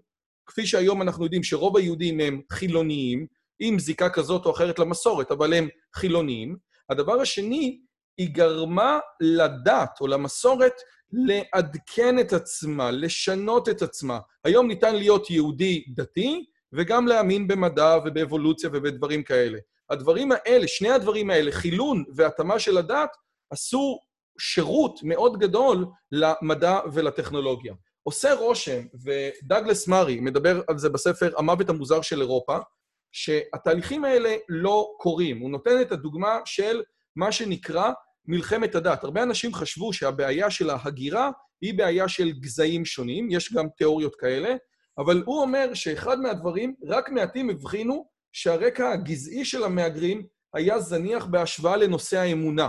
כפי שהיום אנחנו יודעים שרוב היהודים הם חילוניים, עם זיקה כזאת או אחרת למסורת, אבל הם חילוניים. הדבר השני, היא גרמה לדת או למסורת לעדכן את עצמה, לשנות את עצמה. היום ניתן להיות יהודי דתי, וגם להאמין במדע ובאבולוציה ובדברים כאלה. הדברים האלה, שני הדברים האלה, חילון והתאמה של הדת, עשו שירות מאוד גדול למדע ולטכנולוגיה. עושה רושם, ודגלס מארי מדבר על זה בספר המוות המוזר של אירופה, שהתהליכים האלה לא קורים. הוא נותן את הדוגמה של מה שנקרא מלחמת הדת. הרבה אנשים חשבו שהבעיה של ההגירה היא בעיה של גזעים שונים, יש גם תיאוריות כאלה, אבל הוא אומר שאחד מהדברים, רק מעטים הבחינו שהרקע הגזעי של המהגרים היה זניח בהשוואה לנושא האמונה.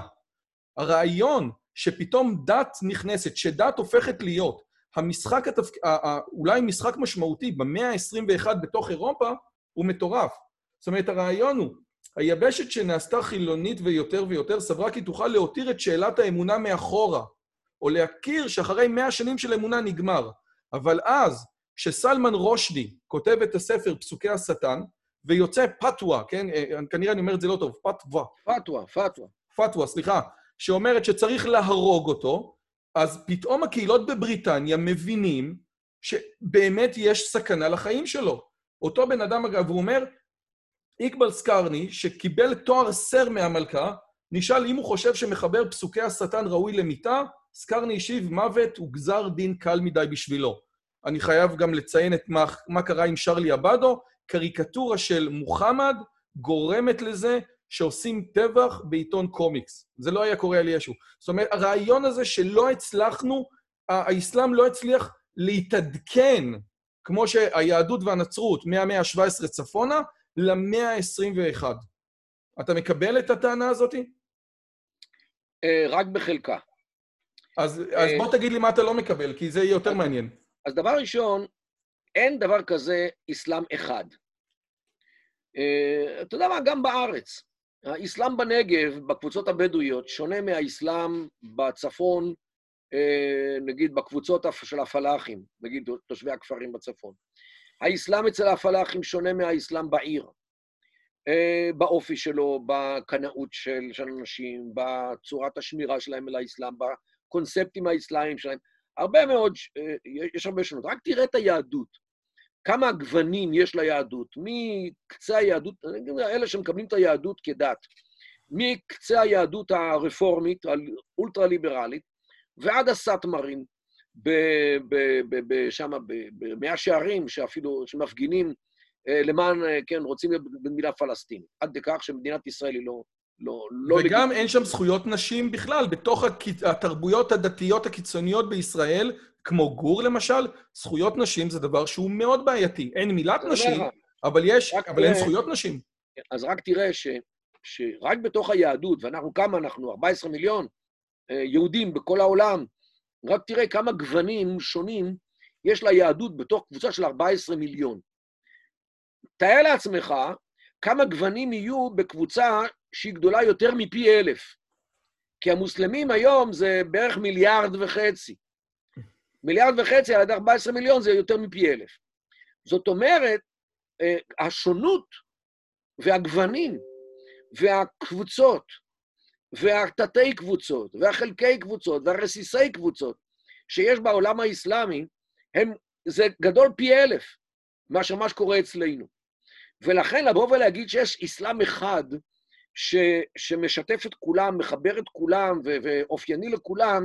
הרעיון שפתאום דת נכנסת, שדת הופכת להיות, המשחק התפק... אולי משחק משמעותי במאה ה-עשרים ואחת בתוך אירופה, הוא מטורף. זאת אומרת, הרעיון הוא, היבשת שנעשתה חילונית ויותר ויותר סברה כי תוכל להותיר את שאלת האמונה מאחורה, או להכיר שאחרי מאה שנים של אמונה נגמר. אבל אז, כשסלמן רושדי כותב את הספר פסוקי השטן, ויוצא פטווה, כן? כנראה אני אומר את זה לא טוב, פטווה. פטווה, פטווה. פטווה, סליחה. שאומרת שצריך להרוג אותו, אז פתאום הקהילות בבריטניה מבינים שבאמת יש סכנה לחיים שלו. אותו בן אדם, אגב, הוא אומר, איקבל סקרני, שקיבל תואר סר מהמלכה, נשאל אם הוא חושב שמחבר פסוקי השטן ראוי למיטה, סקרני השיב, מוות הוא גזר דין קל מדי בשבילו. אני חייב גם לציין את מה, מה קרה עם שרלי אבדו, קריקטורה של מוחמד גורמת לזה, שעושים טבח בעיתון קומיקס. זה לא היה קורה על ישו. זאת אומרת, הרעיון הזה שלא הצלחנו, האסלאם לא הצליח להתעדכן, כמו שהיהדות והנצרות, מהמאה ה-שבע עשרה צפונה, למאה ה-עשרים ואחת. אתה מקבל את הטענה הזאת? רק בחלקה. אז בוא תגיד לי מה אתה לא מקבל, כי זה יותר מעניין. אז דבר ראשון, אין דבר כזה אסלאם אחד. אתה יודע מה, גם בארץ. האסלאם בנגב, בקבוצות הבדואיות, שונה מהאסלאם בצפון, נגיד בקבוצות של הפלאחים, נגיד תושבי הכפרים בצפון. האסלאם אצל הפלאחים שונה מהאסלאם בעיר, באופי שלו, בקנאות של, של אנשים, בצורת השמירה שלהם אל האסלאם, בקונספטים האסלאמיים שלהם. הרבה מאוד, יש הרבה שונות. רק תראה את היהדות. כמה גוונים יש ליהדות, מקצה היהדות, אלה שמקבלים את היהדות כדת, מקצה היהדות הרפורמית, האולטרה-ליברלית, ועד הסאטמרים, שם, במאה שערים, שאפילו, שמפגינים למען, כן, רוצים במדינה פלסטינית, עד לכך שמדינת ישראל היא לא... לא, לא וגם לגיל... אין שם זכויות נשים בכלל, בתוך התרבויות הדתיות הקיצוניות בישראל, כמו גור למשל, זכויות נשים זה דבר שהוא מאוד בעייתי. אין מילת נשים, אבל יש, אבל אין זכויות נשים. אז רק תראה ש, שרק בתוך היהדות, ואנחנו כמה אנחנו, ארבעה עשר מיליון יהודים בכל העולם, רק תראה כמה גוונים שונים יש ליהדות בתוך קבוצה של ארבעה עשר מיליון. תאר לעצמך כמה גוונים יהיו בקבוצה שהיא גדולה יותר מפי אלף. כי המוסלמים היום זה בערך מיליארד וחצי. מיליארד וחצי על ידי ארבעה עשר מיליון זה יותר מפי אלף. זאת אומרת, השונות והגוונים והקבוצות והתתי קבוצות והחלקי קבוצות והרסיסי קבוצות שיש בעולם האסלאמי, הם, זה גדול פי אלף מאשר מה שקורה אצלנו. ולכן לבוא ולהגיד שיש אסלאם אחד ש, שמשתף את כולם, מחבר את כולם ו, ואופייני לכולם,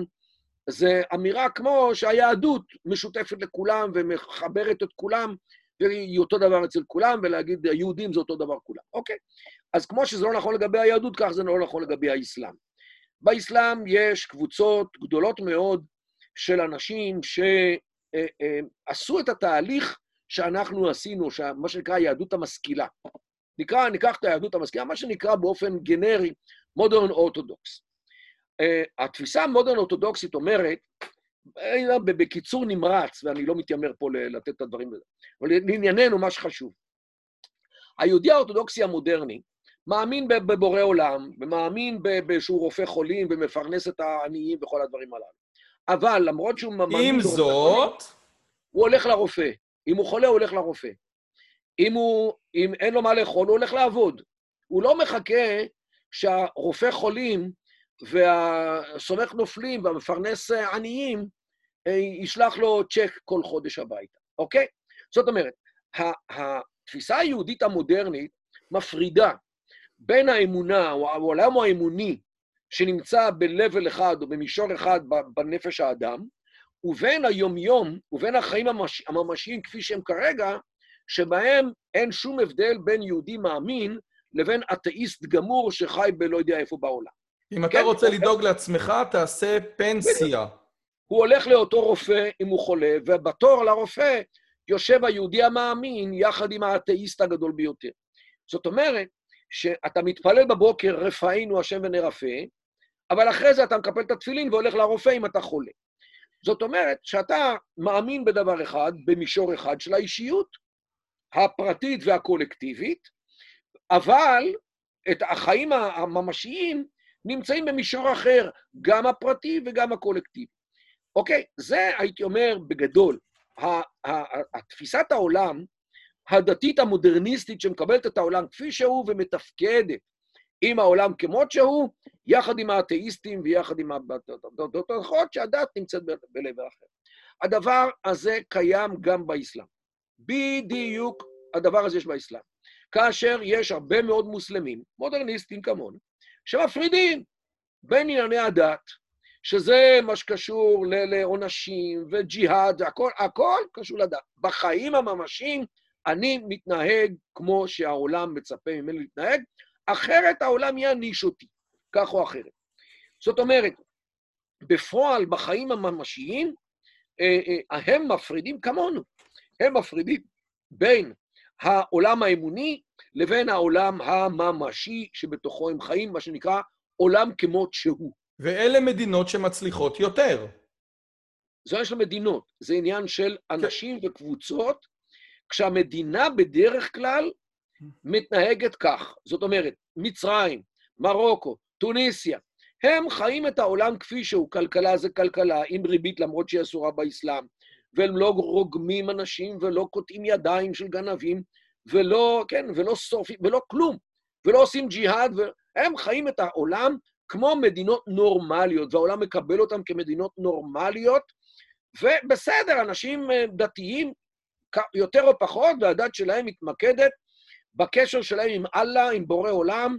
זה אמירה כמו שהיהדות משותפת לכולם ומחברת את כולם, והיא אותו דבר אצל כולם, ולהגיד, היהודים זה אותו דבר כולם. אוקיי? אז כמו שזה לא נכון לגבי היהדות, כך זה לא נכון לגבי האסלאם. באסלאם יש קבוצות גדולות מאוד של אנשים שעשו את התהליך שאנחנו עשינו, מה שנקרא היהדות המשכילה. נקרא, ניקח את היהדות המשכילה, מה שנקרא באופן גנרי, מודרן אורתודוקס. התפיסה המודרן אורתודוקסית אומרת, בקיצור נמרץ, ואני לא מתיימר פה לתת את הדברים בזה, אבל לענייננו מה שחשוב. היהודי האורתודוקסי המודרני מאמין בבורא עולם, ומאמין שהוא רופא חולים ומפרנס את העניים וכל הדברים הללו. אבל למרות שהוא מאמין... עם זאת... הוא הולך לרופא. אם הוא חולה, הוא הולך לרופא. אם, הוא, אם אין לו מה לאכול, הוא הולך לעבוד. הוא לא מחכה שהרופא חולים והסומך נופלים והמפרנס עניים ישלח לו צ'ק כל חודש הביתה, אוקיי? זאת אומרת, התפיסה היהודית המודרנית מפרידה בין האמונה, או העולם האמוני, שנמצא בלבל אחד או במישור אחד בנפש האדם, ובין היומיום, ובין החיים הממש, הממשיים כפי שהם כרגע, שבהם אין שום הבדל בין יהודי מאמין לבין אתאיסט גמור שחי בלא יודע איפה בעולם. אם אתה רוצה לדאוג לעצמך, תעשה פנסיה. הוא הולך לאותו רופא אם הוא חולה, ובתור לרופא יושב היהודי המאמין יחד עם האתאיסט הגדול ביותר. זאת אומרת, שאתה מתפלל בבוקר, רפאינו השם ונרפא, אבל אחרי זה אתה מקפל את התפילין והולך לרופא אם אתה חולה. זאת אומרת שאתה מאמין בדבר אחד, במישור אחד של האישיות, הפרטית והקולקטיבית, אבל את החיים הממשיים נמצאים במישור אחר, גם הפרטי וגם הקולקטיבי. אוקיי, זה הייתי אומר בגדול, תפיסת העולם הדתית המודרניסטית שמקבלת את העולם כפי שהוא ומתפקדת עם העולם כמות שהוא, יחד עם האתאיסטים ויחד עם הדתות האחרות שהדת נמצאת בלב האחר. הדבר הזה קיים גם באסלאם. בדיוק הדבר הזה יש באסלאם. כאשר יש הרבה מאוד מוסלמים, מודרניסטים כמונו, שמפרידים בין ענייני הדת, שזה מה שקשור לעונשים וג'יהאד, הכל, הכל קשור לדת. בחיים הממשיים, אני מתנהג כמו שהעולם מצפה ממני להתנהג, אחרת העולם יעניש אותי, כך או אחרת. זאת אומרת, בפועל, בחיים הממשיים, הם מפרידים כמונו. הם מפרידים בין העולם האמוני לבין העולם הממשי שבתוכו הם חיים, מה שנקרא עולם כמות שהוא. ואלה מדינות שמצליחות יותר. זו יש למדינות, זה עניין של אנשים וקבוצות, כשהמדינה בדרך כלל מתנהגת כך. זאת אומרת, מצרים, מרוקו, טוניסיה, הם חיים את העולם כפי שהוא, כלכלה זה כלכלה, עם ריבית למרות שהיא אסורה באסלאם, והם לא רוגמים אנשים ולא קוטעים ידיים של גנבים, ולא, כן, ולא סופי, ולא כלום, ולא עושים ג'יהאד, והם חיים את העולם כמו מדינות נורמליות, והעולם מקבל אותם כמדינות נורמליות, ובסדר, אנשים דתיים, יותר או פחות, והדת שלהם מתמקדת בקשר שלהם עם אללה, עם בורא עולם,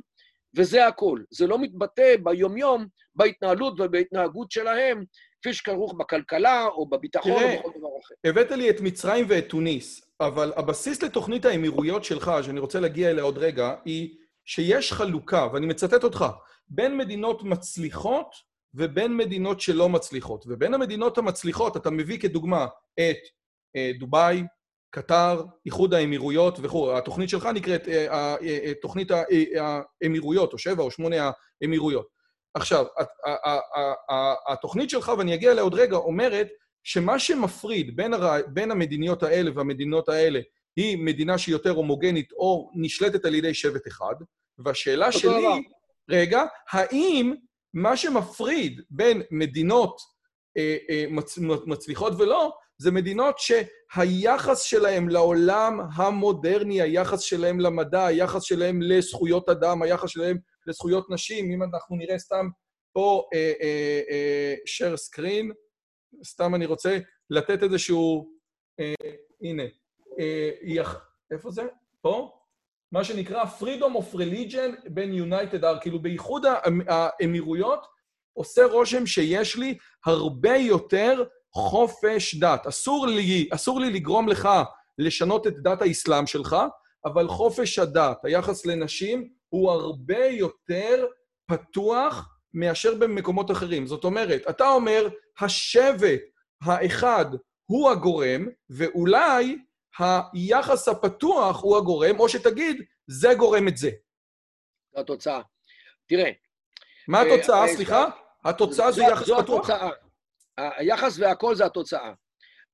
וזה הכל. זה לא מתבטא ביומיום, בהתנהלות ובהתנהגות שלהם, כפי שכרוך בכלכלה או בביטחון תראה, או בכל דבר אחר. הבאת לי את מצרים ואת טוניס, אבל הבסיס לתוכנית האמירויות שלך, שאני רוצה להגיע אליה עוד רגע, היא שיש חלוקה, ואני מצטט אותך, בין מדינות מצליחות ובין מדינות שלא מצליחות. ובין המדינות המצליחות, אתה מביא כדוגמה את אה, דובאי, קטר, איחוד האמירויות וכו'. התוכנית שלך נקראת תוכנית האמירויות, או שבע או שמונה האמירויות. עכשיו, התוכנית שלך, ואני אגיע לעוד רגע, אומרת שמה שמפריד בין המדיניות האלה והמדינות האלה היא מדינה שהיא יותר הומוגנית או נשלטת על ידי שבט אחד, והשאלה שלי, רגע, האם מה שמפריד בין מדינות מצליחות ולא, זה מדינות שהיחס שלהם לעולם המודרני, היחס שלהם למדע, היחס שלהם לזכויות אדם, היחס שלהם לזכויות נשים, אם אנחנו נראה סתם פה אה, אה, אה, share screen, סתם אני רוצה לתת איזשהו, אה, הנה, אה, יח, איפה זה? פה? מה שנקרא freedom of religion בין United Arab, כאילו בייחוד האמירויות, עושה רושם שיש לי הרבה יותר חופש דת. אסור לי, אסור לי לגרום לך לשנות את דת האסלאם שלך, אבל חופש הדת, היחס לנשים, הוא הרבה יותר פתוח מאשר במקומות אחרים. זאת אומרת, אתה אומר, השבט האחד הוא הגורם, ואולי היחס הפתוח הוא הגורם, או שתגיד, זה גורם את זה. התוצאה. תראה, מה התוצאה, סליחה? התוצאה זה יחס פתוח? היחס והכל זה התוצאה.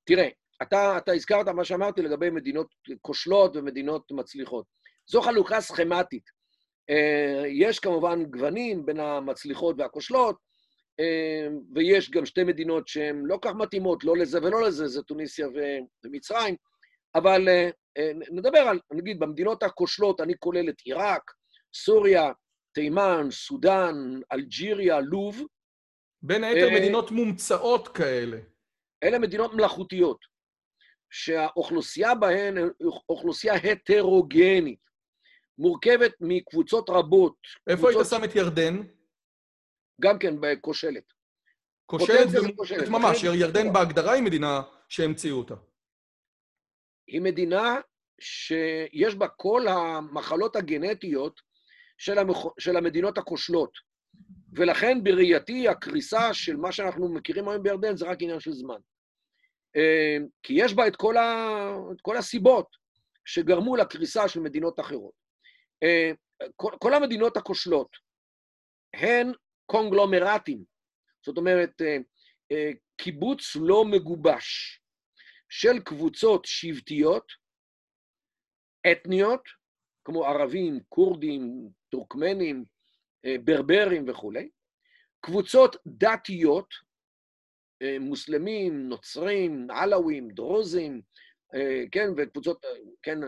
תראה, אתה הזכרת מה שאמרתי לגבי מדינות כושלות ומדינות מצליחות. זו חלוקה סכמטית. יש כמובן גוונים בין המצליחות והכושלות, ויש גם שתי מדינות שהן לא כך מתאימות, לא לזה ולא לזה, זה טוניסיה ומצרים, אבל נדבר על, נגיד, במדינות הכושלות אני כולל את עיראק, סוריה, תימן, סודן, אלג'יריה, לוב. בין היתר מדינות מומצאות כאלה. אלה מדינות מלאכותיות, שהאוכלוסייה בהן היא אוכלוסייה הטרוגנית, מורכבת מקבוצות רבות. איפה היית שם את ירדן? גם כן בכושלת. כושלת זה ממש, ירדן בהגדרה היא מדינה שהמציאו אותה. היא מדינה שיש בה כל המחלות הגנטיות של המדינות הכושלות, ולכן בראייתי הקריסה של מה שאנחנו מכירים היום בירדן זה רק עניין של זמן. כי יש בה את כל, ה... את כל הסיבות שגרמו לקריסה של מדינות אחרות. כל, כל המדינות הכושלות הן קונגלומרטים, זאת אומרת קיבוץ לא מגובש של קבוצות שבטיות, אתניות, כמו ערבים, קורדים, טורקמנים, ברברים וכו', קבוצות דתיות, מוסלמים, נוצרים, עלאווים, דרוזים, כן, וקבוצות, כן,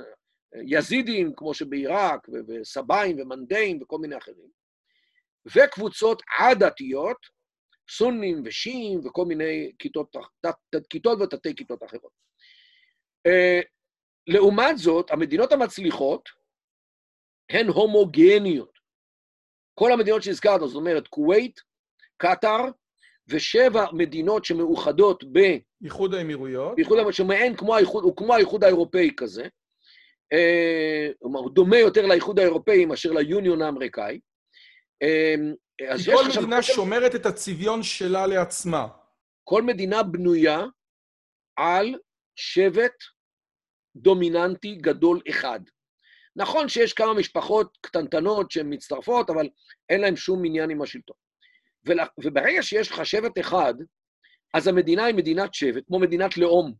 יזידים, כמו שבעיראק, וסבאים ומנדאים וכל מיני אחרים, וקבוצות עדתיות, סונים ושיעים וכל מיני כיתות, כיתות ותתי כיתות אחרות. לעומת זאת, המדינות המצליחות הן הומוגניות. כל המדינות שהזכרנו, זאת אומרת, כווית, קטר, ושבע מדינות שמאוחדות ב... איחוד האמירויות. איחוד האמירויות, שמעין כמו האיחוד, הוא כמו האיחוד האירופאי כזה, הוא דומה יותר לאיחוד האירופאי מאשר ליוניון האמריקאי. כל מדינה שומרת את הצביון שלה לעצמה. כל מדינה בנויה על שבט דומיננטי גדול אחד. נכון שיש כמה משפחות קטנטנות שהן מצטרפות, אבל אין להן שום עניין עם השלטון. וברגע שיש לך שבט אחד, אז המדינה היא מדינת שבט, כמו מדינת לאום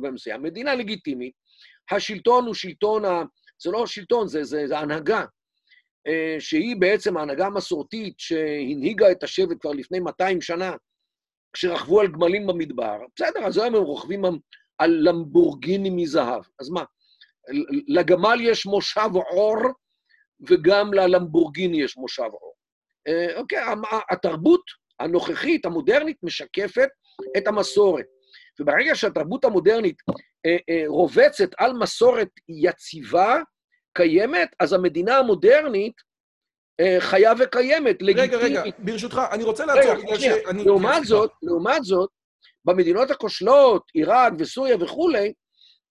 במסוים. מדינה לגיטימית, השלטון הוא שלטון, זה לא שלטון, זה, זה, זה הנהגה, שהיא בעצם ההנהגה המסורתית שהנהיגה את השבט כבר לפני מאתיים שנה, כשרכבו על גמלים במדבר. בסדר, אז היום הם רוכבים על למבורגיני מזהב. אז מה? לגמל יש מושב עור, וגם ללמבורגיני יש מושב עור. אוקיי, התרבות הנוכחית, המודרנית, משקפת את המסורת. וברגע שהתרבות המודרנית רובצת על מסורת יציבה, קיימת, אז המדינה המודרנית חיה וקיימת, לגיטימית. רגע, רגע, ברשותך, אני רוצה לעצור. לעומת זאת, לעומת זאת, במדינות הכושלות, עיראק וסוריה וכולי,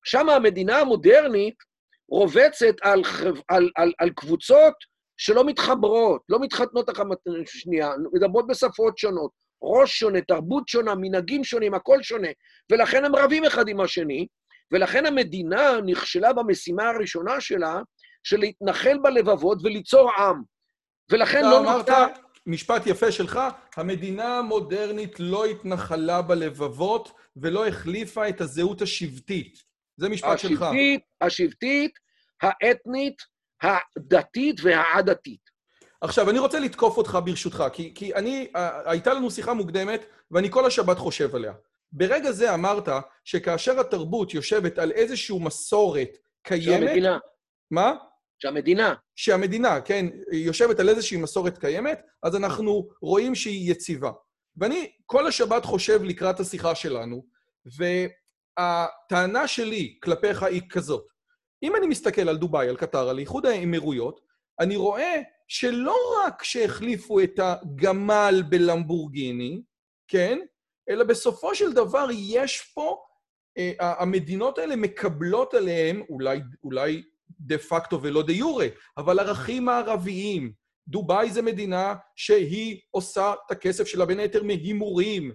שם המדינה המודרנית רובצת על, על, על, על קבוצות שלא מתחברות, לא מתחתנות אחת שנייה, מדברות בשפות שונות, ראש שונה, תרבות שונה, מנהגים שונים, הכל שונה, ולכן הם רבים אחד עם השני, ולכן המדינה נכשלה במשימה הראשונה שלה, של להתנחל בלבבות וליצור עם. ולכן לא נוצר... אמרת, משפט יפה שלך, המדינה המודרנית לא התנחלה בלבבות, ולא החליפה את הזהות השבטית. זה משפט שלך. השבטית, האתנית, הדתית והעדתית. עכשיו, אני רוצה לתקוף אותך ברשותך, כי, כי אני, הייתה לנו שיחה מוקדמת, ואני כל השבת חושב עליה. ברגע זה אמרת שכאשר התרבות יושבת על איזשהו מסורת קיימת... שהמדינה. מה? שהמדינה. שהמדינה, כן, יושבת על איזושהי מסורת קיימת, אז אנחנו רואים שהיא יציבה. ואני כל השבת חושב לקראת השיחה שלנו, והטענה שלי כלפיך היא כזאת. אם אני מסתכל על דוביי, על קטר, על איחוד האמירויות, אני רואה שלא רק שהחליפו את הגמל בלמבורגיני, כן? אלא בסופו של דבר יש פה, אה, המדינות האלה מקבלות עליהם, אולי, אולי דה פקטו ולא דה יורה, אבל ערכים הערביים. דוביי זה מדינה שהיא עושה את הכסף שלה בין היתר מהימורים.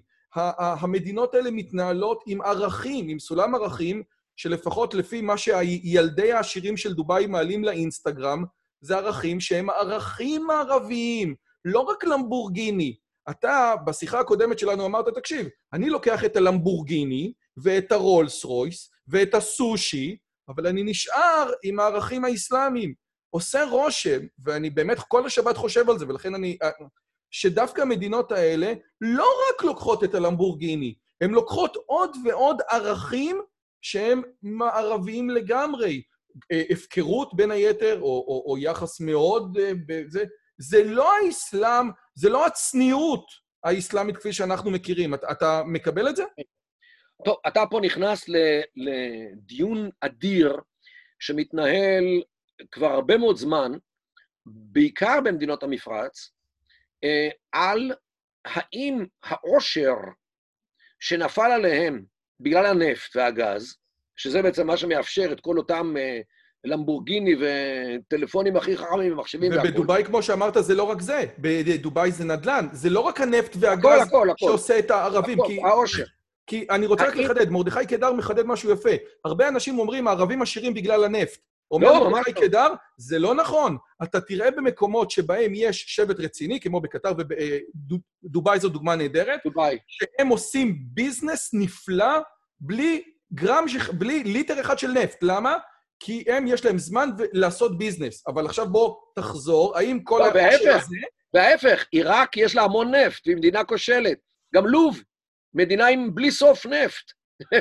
המדינות האלה מתנהלות עם ערכים, עם סולם ערכים, שלפחות לפי מה שילדי העשירים של דוביי מעלים לאינסטגרם, זה ערכים שהם ערכים ערביים. לא רק למבורגיני. אתה, בשיחה הקודמת שלנו אמרת, תקשיב, אני לוקח את הלמבורגיני ואת הרולס רויס ואת הסושי, אבל אני נשאר עם הערכים האסלאמיים. עושה רושם, ואני באמת כל השבת חושב על זה, ולכן אני... שדווקא המדינות האלה לא רק לוקחות את הלמבורגיני, הן לוקחות עוד ועוד ערכים שהם מערביים לגמרי. הפקרות בין היתר, או, או, או יחס מאוד... זה, זה לא האסלאם, זה לא הצניעות האסלאמית כפי שאנחנו מכירים. אתה, אתה מקבל את זה? טוב, אתה פה נכנס לדיון אדיר שמתנהל כבר הרבה מאוד זמן, בעיקר במדינות המפרץ, על האם העושר שנפל עליהם בגלל הנפט והגז, שזה בעצם מה שמאפשר את כל אותם למבורגיני וטלפונים הכי חכמים ומחשבים והכל. ובדוביי, כמו שאמרת, זה לא רק זה. בדוביי זה נדל"ן. זה לא רק הנפט והגז הכל, הכל, הכל. שעושה את הערבים. הכל, כי... העושר. כי אני רוצה רק לחדד, מרדכי קידר מחדד משהו יפה. הרבה אנשים אומרים, הערבים עשירים בגלל הנפט. אומר מרדכי קידר, זה לא נכון. אתה תראה במקומות שבהם יש שבט רציני, כמו בקטר ודוביי זו דוגמה נהדרת, שהם עושים ביזנס נפלא בלי גרם, בלי ליטר אחד של נפט. למה? כי הם, יש להם זמן לעשות ביזנס. אבל עכשיו בוא תחזור, האם כל... בהפך, בהפך, עיראק יש לה המון נפט, והיא מדינה כושלת. גם לוב. מדינה עם בלי סוף נפט,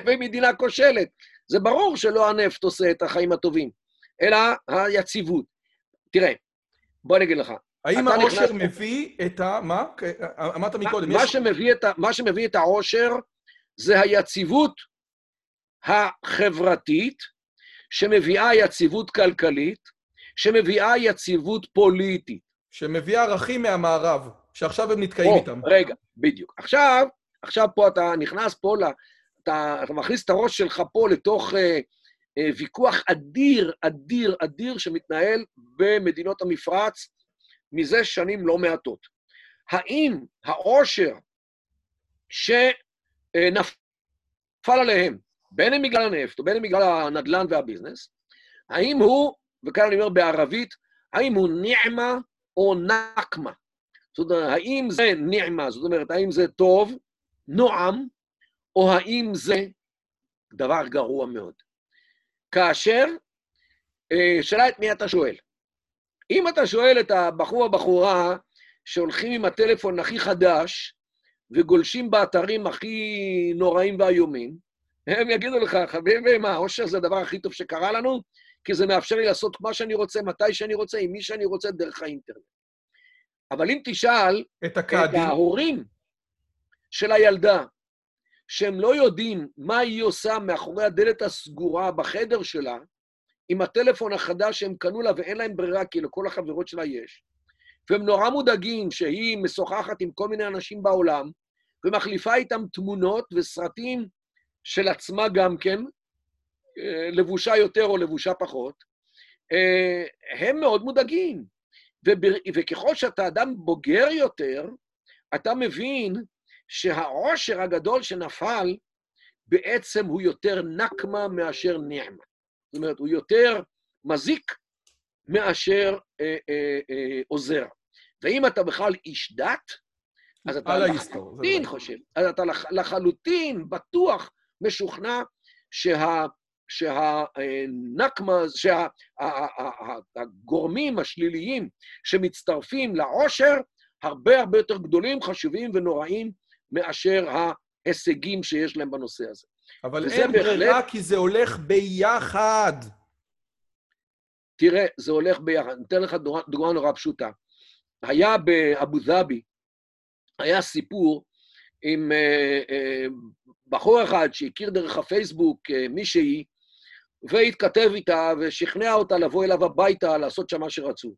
ומדינה כושלת. זה ברור שלא הנפט עושה את החיים הטובים, אלא היציבות. תראה, בוא נגיד לך. האם העושר מביא את ה... מה? אמרת מקודם. מה שמביא את העושר זה היציבות החברתית, שמביאה יציבות כלכלית, שמביאה יציבות פוליטית. שמביאה ערכים מהמערב, שעכשיו הם נתקעים איתם. רגע, בדיוק. עכשיו... עכשיו פה אתה נכנס פה, אתה, אתה מכניס את הראש שלך פה לתוך אה, אה, ויכוח אדיר, אדיר, אדיר, שמתנהל במדינות המפרץ מזה שנים לא מעטות. האם העושר שנפל עליהם, בין אם בגלל הנפט, או בין אם בגלל הנדלן והביזנס, האם הוא, וכאן אני אומר בערבית, האם הוא נעמה או נקמה? זאת אומרת, האם זה נעמה, זאת אומרת, האם זה טוב, נועם, או האם זה דבר גרוע מאוד. כאשר, שאלה את מי אתה שואל. אם אתה שואל את הבחור הבחורה שהולכים עם הטלפון הכי חדש, וגולשים באתרים הכי נוראים והיומים, הם יגידו לך, חביבי, מה, העושר זה הדבר הכי טוב שקרה לנו, כי זה מאפשר לי לעשות מה שאני רוצה, מתי שאני רוצה, עם מי שאני רוצה, דרך האינטרנט. אבל אם תשאל את, את ההורים, של הילדה, שהם לא יודעים מה היא עושה מאחורי הדלת הסגורה בחדר שלה, עם הטלפון החדש שהם קנו לה ואין להם ברירה, כי לכל החברות שלה יש, והם נורא מודאגים שהיא משוחחת עם כל מיני אנשים בעולם, ומחליפה איתם תמונות וסרטים של עצמה גם כן, לבושה יותר או לבושה פחות, הם מאוד מודאגים. וככל שאתה אדם בוגר יותר, אתה מבין, שהעושר הגדול שנפל, בעצם הוא יותר נקמה מאשר נעמה. זאת אומרת, הוא יותר מזיק מאשר אה, אה, אה, עוזר. ואם אתה בכלל איש דת, אז אתה לחלוטין היסטור, חושב, אז אתה לח, לחלוטין בטוח משוכנע שה, שהנקמה, שהגורמים השליליים שמצטרפים לעושר, הרבה הרבה יותר גדולים, חשובים ונוראים, מאשר ההישגים שיש להם בנושא הזה. אבל אין ברירה, כי זה הולך ביחד. תראה, זה הולך ביחד. נתן לך דוגמה נורא פשוטה. היה באבו דאבי, היה סיפור עם בחור אחד שהכיר דרך הפייסבוק מישהי, והתכתב איתה ושכנע אותה לבוא אליו הביתה, לעשות שם מה שרצו.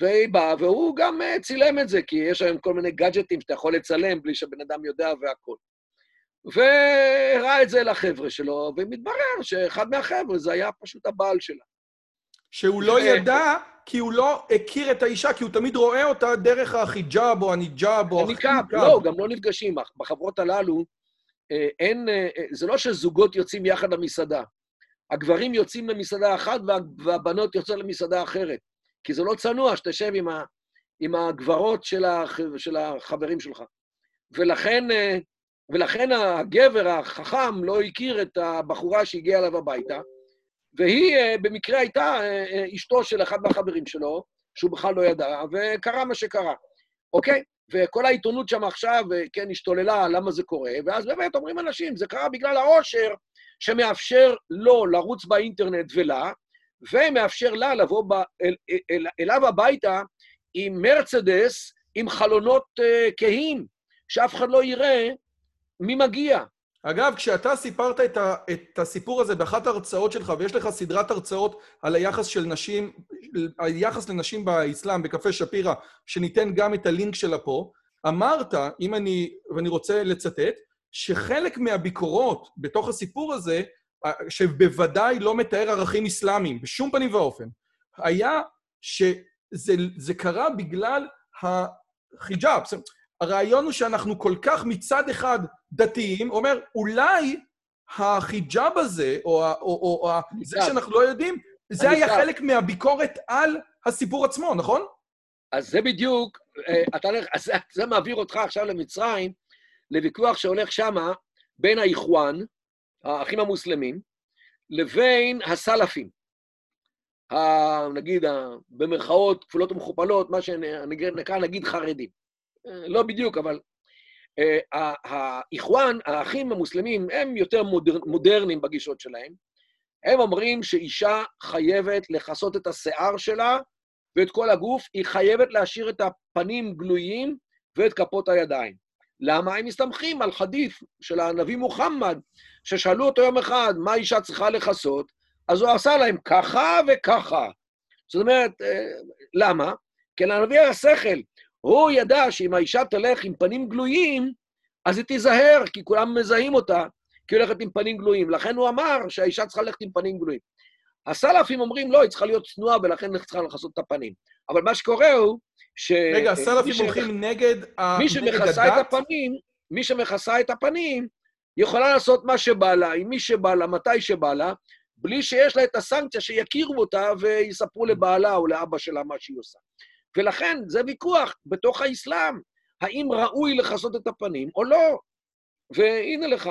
והיא באה, והוא גם צילם את זה, כי יש היום כל מיני גאדג'טים שאתה יכול לצלם בלי שהבן אדם יודע והכל. והראה את זה לחבר'ה שלו, ומתברר שאחד מהחבר'ה זה היה פשוט הבעל שלה. שהוא לא ידע, כי הוא לא הכיר את האישה, כי הוא תמיד רואה אותה דרך החיג'אב או הניג'אב או הניג'אב. לא, גם לא נפגשים. בחברות הללו, אין, זה לא שזוגות יוצאים יחד למסעדה. הגברים יוצאים למסעדה אחת והבנות יוצאות למסעדה אחרת. כי זה לא צנוע שתשב עם, ה, עם הגברות של, הח... של החברים שלך. ולכן, ולכן הגבר החכם לא הכיר את הבחורה שהגיעה אליו הביתה, והיא במקרה הייתה אשתו של אחד מהחברים שלו, שהוא בכלל לא ידע, וקרה מה שקרה. אוקיי? וכל העיתונות שם עכשיו, כן, השתוללה, למה זה קורה, ואז באמת אומרים אנשים, זה קרה בגלל העושר שמאפשר לו לרוץ באינטרנט ולה, ומאפשר לה לבוא ב, אל, אל, אליו הביתה עם מרצדס, עם חלונות כהים, שאף אחד לא יראה מי מגיע. אגב, כשאתה סיפרת את, ה, את הסיפור הזה באחת ההרצאות שלך, ויש לך סדרת הרצאות על היחס של נשים, על היחס לנשים באסלאם, בקפה שפירה, שניתן גם את הלינק שלה פה, אמרת, אם אני, ואני רוצה לצטט, שחלק מהביקורות בתוך הסיפור הזה, שבוודאי לא מתאר ערכים אסלאמיים, בשום פנים ואופן, היה שזה זה קרה בגלל החיג'אב. הרעיון הוא שאנחנו כל כך מצד אחד דתיים, אומר, אולי החיג'אב הזה, או, או, או, או זה שאנחנו לא יודעים, זה היה חלק מהביקורת על הסיפור עצמו, נכון? אז זה בדיוק, אתה, אז זה מעביר אותך עכשיו למצרים, לוויכוח שהולך שמה בין האחוואן, האחים המוסלמים, לבין הסלאפים. נגיד, במרכאות, כפולות ומכופלות, מה שנקרא, נגיד חרדים. לא בדיוק, אבל האחוואן, האחים המוסלמים, הם יותר מודרניים בגישות שלהם. הם אומרים שאישה חייבת לחסות את השיער שלה ואת כל הגוף, היא חייבת להשאיר את הפנים גלויים ואת כפות הידיים. למה הם מסתמכים על חדיף של הנביא מוחמד, ששאלו אותו יום אחד מה אישה צריכה לחסות, אז הוא עשה להם ככה וככה. זאת אומרת, למה? כי לנביא השכל, הוא ידע שאם האישה תלך עם פנים גלויים, אז היא תיזהר, כי כולם מזהים אותה, כי היא הולכת עם פנים גלויים. לכן הוא אמר שהאישה צריכה ללכת עם פנים גלויים. הסלאפים אומרים, לא, היא צריכה להיות צנועה, ולכן היא צריכה לחסות את הפנים. אבל מה שקורה הוא, ש... רגע, הסלאפים הולכים נגד הדת? מי שמכסה את הפנים, מי שמכסה את הפנים, יכולה לעשות מה שבא לה, עם מי שבא לה, מתי שבא לה, בלי שיש לה את הסנקציה שיכירו אותה ויספרו לבעלה או לאבא שלה מה שהיא עושה. ולכן זה ויכוח בתוך האסלאם, האם ראוי לחסות את הפנים או לא. והנה לך,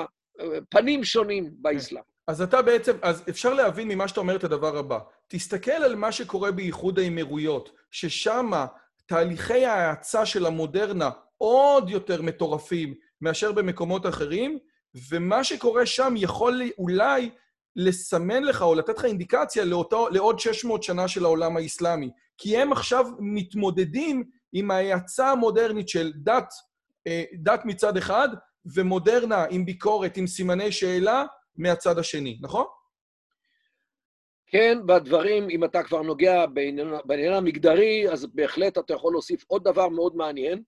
פנים שונים באסלאם. אז אתה בעצם, אז אפשר להבין ממה שאתה אומר את הדבר הבא. תסתכל על מה שקורה בייחוד האמירויות, ששמה תהליכי ההאצה של המודרנה עוד יותר מטורפים מאשר במקומות אחרים, ומה שקורה שם יכול אולי לסמן לך או לתת לך אינדיקציה לאותו, לעוד שש מאות שנה של העולם האסלאמי. כי הם עכשיו מתמודדים עם ההאצה המודרנית של דת, דת מצד אחד, ומודרנה עם ביקורת, עם סימני שאלה, מהצד השני, נכון? כן, והדברים, אם אתה כבר נוגע בעניין, בעניין המגדרי, אז בהחלט אתה יכול להוסיף עוד דבר מאוד מעניין,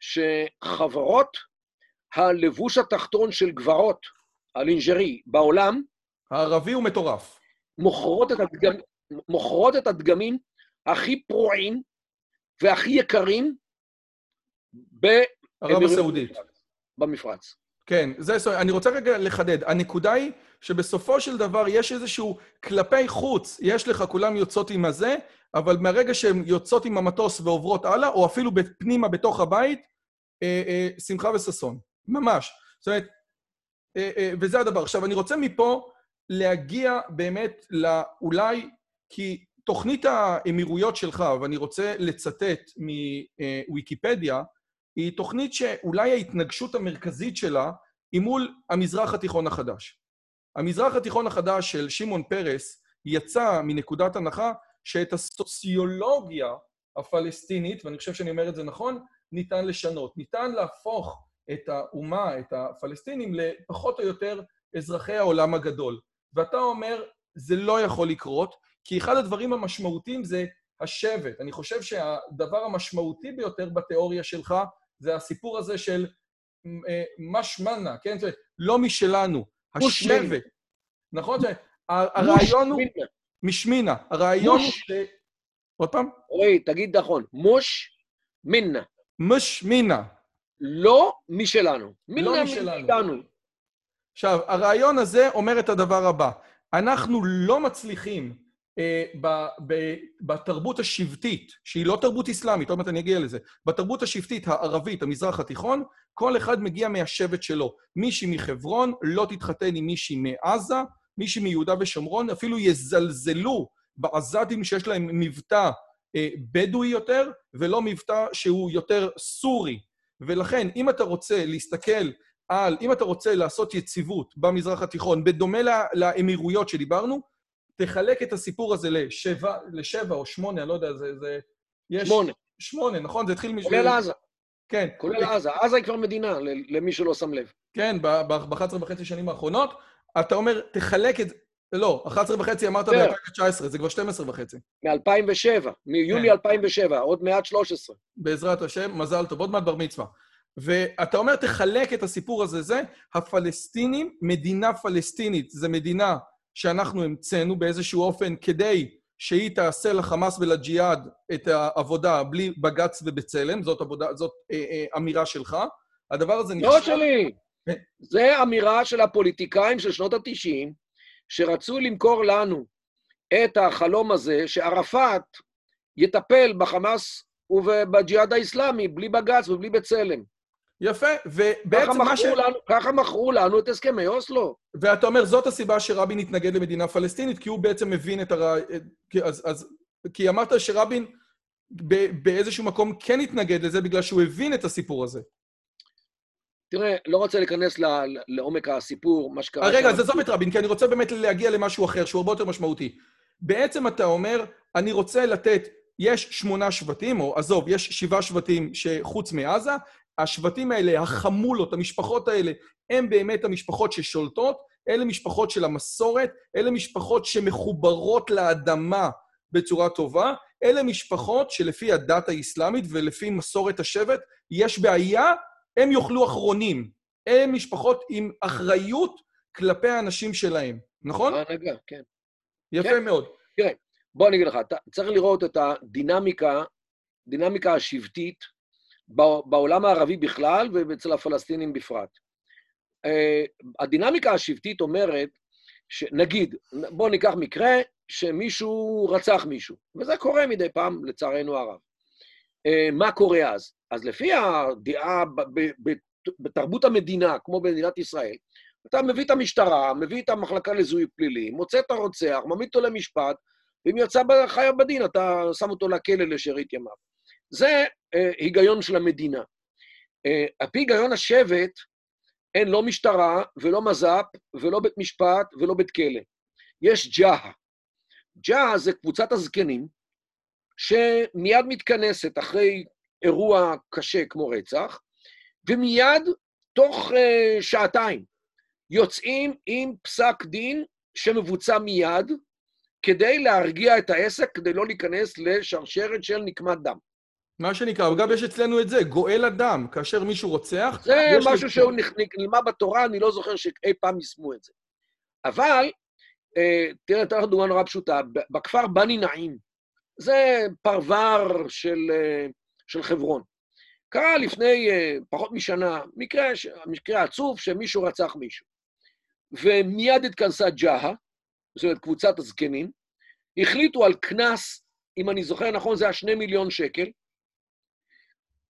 שחברות הלבוש התחתון של גברות, הלינג'רי, בעולם, הערבי הוא מטורף. מוכרות את הדגמים, מוכרות את הדגמים הכי פרועים והכי יקרים בערב הסעודית. במפרץ. כן, זה, אני רוצה רגע לחדד. הנקודה היא שבסופו של דבר יש איזשהו כלפי חוץ, יש לך, כולם יוצאות עם הזה, אבל מהרגע שהן יוצאות עם המטוס ועוברות הלאה, או אפילו פנימה בתוך הבית, אה, אה, שמחה וססון. ממש. זאת אומרת, אה, אה, וזה הדבר. עכשיו, אני רוצה מפה להגיע באמת לאולי, כי תוכנית האמירויות שלך, ואני רוצה לצטט מוויקיפדיה, היא תוכנית שאולי ההתנגשות המרכזית שלה היא מול המזרח התיכון החדש. המזרח התיכון החדש של שמעון פרס יצא מנקודת הנחה שאת הסוציולוגיה הפלסטינית, ואני חושב שאני אומר את זה נכון, ניתן לשנות. ניתן להפוך את האומה, את הפלסטינים, לפחות או יותר אזרחי העולם הגדול. ואתה אומר, זה לא יכול לקרות, כי אחד הדברים המשמעותיים זה השבט. אני חושב שהדבר המשמעותי ביותר בתיאוריה שלך, זה הסיפור הזה של משמנה, כן? זאת אומרת, לא משלנו, השבט. נכון? הרעיון הוא... משמינה. הרעיון הוא... עוד פעם? רואי, תגיד נכון. מוש מינה. מוש מינה. לא משלנו. מינה משלנו. עכשיו, הרעיון הזה אומר את הדבר הבא. אנחנו לא מצליחים בתרבות השבטית, שהיא לא תרבות אסלאמית, עוד מעט אני אגיע לזה, בתרבות השבטית הערבית, המזרח התיכון, כל אחד מגיע מהשבט שלו. מישהי מחברון לא תתחתן עם מישהי מעזה, מישהי מיהודה ושומרון, אפילו יזלזלו בעזתים שיש להם מבטא בדואי יותר, ולא מבטא שהוא יותר סורי. ולכן, אם אתה רוצה להסתכל על, אם אתה רוצה לעשות יציבות במזרח התיכון, בדומה לאמירויות שדיברנו, תחלק את הסיפור הזה לשבע, לשבע או שמונה, אני לא יודע, זה... זה... יש... שמונה. שמונה, נכון? זה התחיל... כולל מש... עזה. כן. כולל עזה. עזה היא כבר מדינה, למי שלא שם לב. כן, ב-אחת עשרה וחצי שנים האחרונות, אתה אומר, תחלק את... לא, אחת עשרה וחצי אמרת ב-אלפיים תשע עשרה, זה כבר שתים עשרה וחצי. מ-אלפיים ושבע, מיולי אלפיים ושבע, עוד מעט שלוש עשרה. בעזרת השם, מזל טוב, עוד מעט בר מצווה. ואתה אומר, תחלק את הסיפור הזה, זה הפלסטינים, מדינה פלסטינית, זה מדינה שאנחנו המצאנו באיזשהו אופן כדי שהיא תעשה לחמאס ולג'יהאד את העבודה בלי בגץ ובצלם, זאת, עבודה, זאת אה, אה, אמירה שלך. הדבר הזה נשאר... לא שלי! זה אמירה של הפוליטיקאים של שנות התשעים, שרצו למכור לנו את החלום הזה, שערפאת יטפל בחמאס ובג'יהאד האסלאמי, בלי בגץ ובלי בצלם. יפה, ובעצם מה ש... לנו, ככה מכרו לנו את הסכמי אוסלו. ואתה אומר, זאת הסיבה שרבין התנגד למדינה פלסטינית, כי הוא בעצם מבין את הר... כי, אז, אז, כי אמרת שרבין ב, באיזשהו מקום כן התנגד לזה, בגלל שהוא הבין את הסיפור הזה. תראה, לא רוצה להיכנס ל... לעומק הסיפור, מה שקרה... רגע, אז עזוב את רבין, כי אני רוצה באמת להגיע למשהו אחר, שהוא הרבה יותר משמעותי. בעצם אתה אומר, אני רוצה לתת, יש שמונה שבטים, או עזוב, יש שבעה שבטים שחוץ מעזה, השבטים האלה, החמולות, המשפחות האלה, הם באמת המשפחות ששולטות, אלה משפחות של המסורת, אלה משפחות שמחוברות לאדמה בצורה טובה, אלה משפחות שלפי הדת האסלאמית ולפי מסורת השבט, יש בעיה, הם יוכלו אחרונים. הם משפחות עם אחריות כלפי האנשים שלהם, נכון? ההנהגה, כן. יפה כן. מאוד. תראה, בוא אני אגיד לך, אתה צריך לראות את הדינמיקה, דינמיקה השבטית, בעולם הערבי בכלל ואצל הפלסטינים בפרט. הדינמיקה השבטית אומרת, נגיד, בואו ניקח מקרה שמישהו רצח מישהו, וזה קורה מדי פעם לצערנו הרב. מה קורה אז? אז לפי הדעה בתרבות המדינה, כמו במדינת ישראל, אתה מביא את המשטרה, מביא את המחלקה לזיהוי פלילי, מוצא את הרוצח, מעמיד אותו למשפט, ואם יצא חייב בדין, אתה שם אותו לכלא לשארית ימיו. זה אה, היגיון של המדינה. אה, הפי היגיון השבט, אין לא משטרה, ולא מז"פ, ולא בית משפט, ולא בית כלא. יש ג'הה. ג'הה זה קבוצת הזקנים, שמיד מתכנסת אחרי אירוע קשה כמו רצח, ומיד, תוך אה, שעתיים, יוצאים עם פסק דין שמבוצע מיד, כדי להרגיע את העסק, כדי לא להיכנס לשרשרת של נקמת דם. מה שנקרא, אגב, יש אצלנו את זה, גואל אדם, כאשר מישהו רוצח... זה משהו שהוא נלמד בתורה, אני לא זוכר שאי פעם יישמו את זה. אבל, תראה, תראה דוגמה נורא פשוטה, בכפר בני נעים, זה פרבר של חברון. קרה לפני פחות משנה, מקרה עצוב שמישהו רצח מישהו. ומיד התכנסה ג'הה, זאת אומרת, קבוצת הזקנים, החליטו על קנס, אם אני זוכר נכון, זה היה שני מיליון שקל,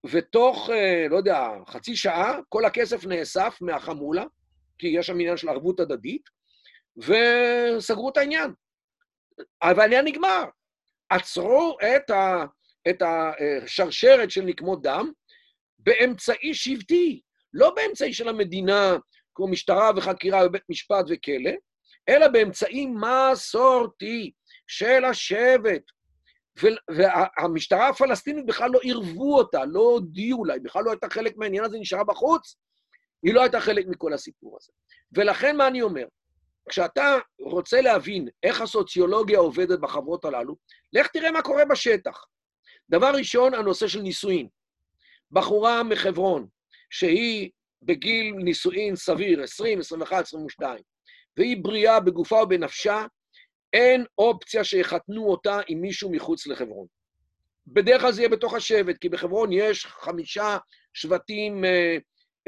ותוך, לא יודע, חצי שעה, כל הכסף נאסף מהחמולה, כי יש שם עניין של ערבות הדדית, וסגרו את העניין. אבל העניין נגמר. עצרו את, ה, את השרשרת של נקמות דם באמצעי שבטי, לא באמצעי של המדינה, כמו משטרה וחקירה ובית משפט וכלא, אלא באמצעי מסורתי של השבט. והמשטרה הפלסטינית בכלל לא עירבו אותה, לא הודיעו לה, בכלל לא הייתה חלק מהעניין הזה, נשארה בחוץ, היא לא הייתה חלק מכל הסיפור הזה. ולכן מה אני אומר? כשאתה רוצה להבין איך הסוציולוגיה עובדת בחברות הללו, לך תראה מה קורה בשטח. דבר ראשון, הנושא של נישואין. בחורה מחברון, שהיא בגיל נישואין סביר, עשרים, עשרים ואחת, עשרים ושתיים, והיא בריאה בגופה ובנפשה, אין אופציה שיחתנו אותה עם מישהו מחוץ לחברון. בדרך כלל זה יהיה בתוך השבט, כי בחברון יש חמישה שבטים אה,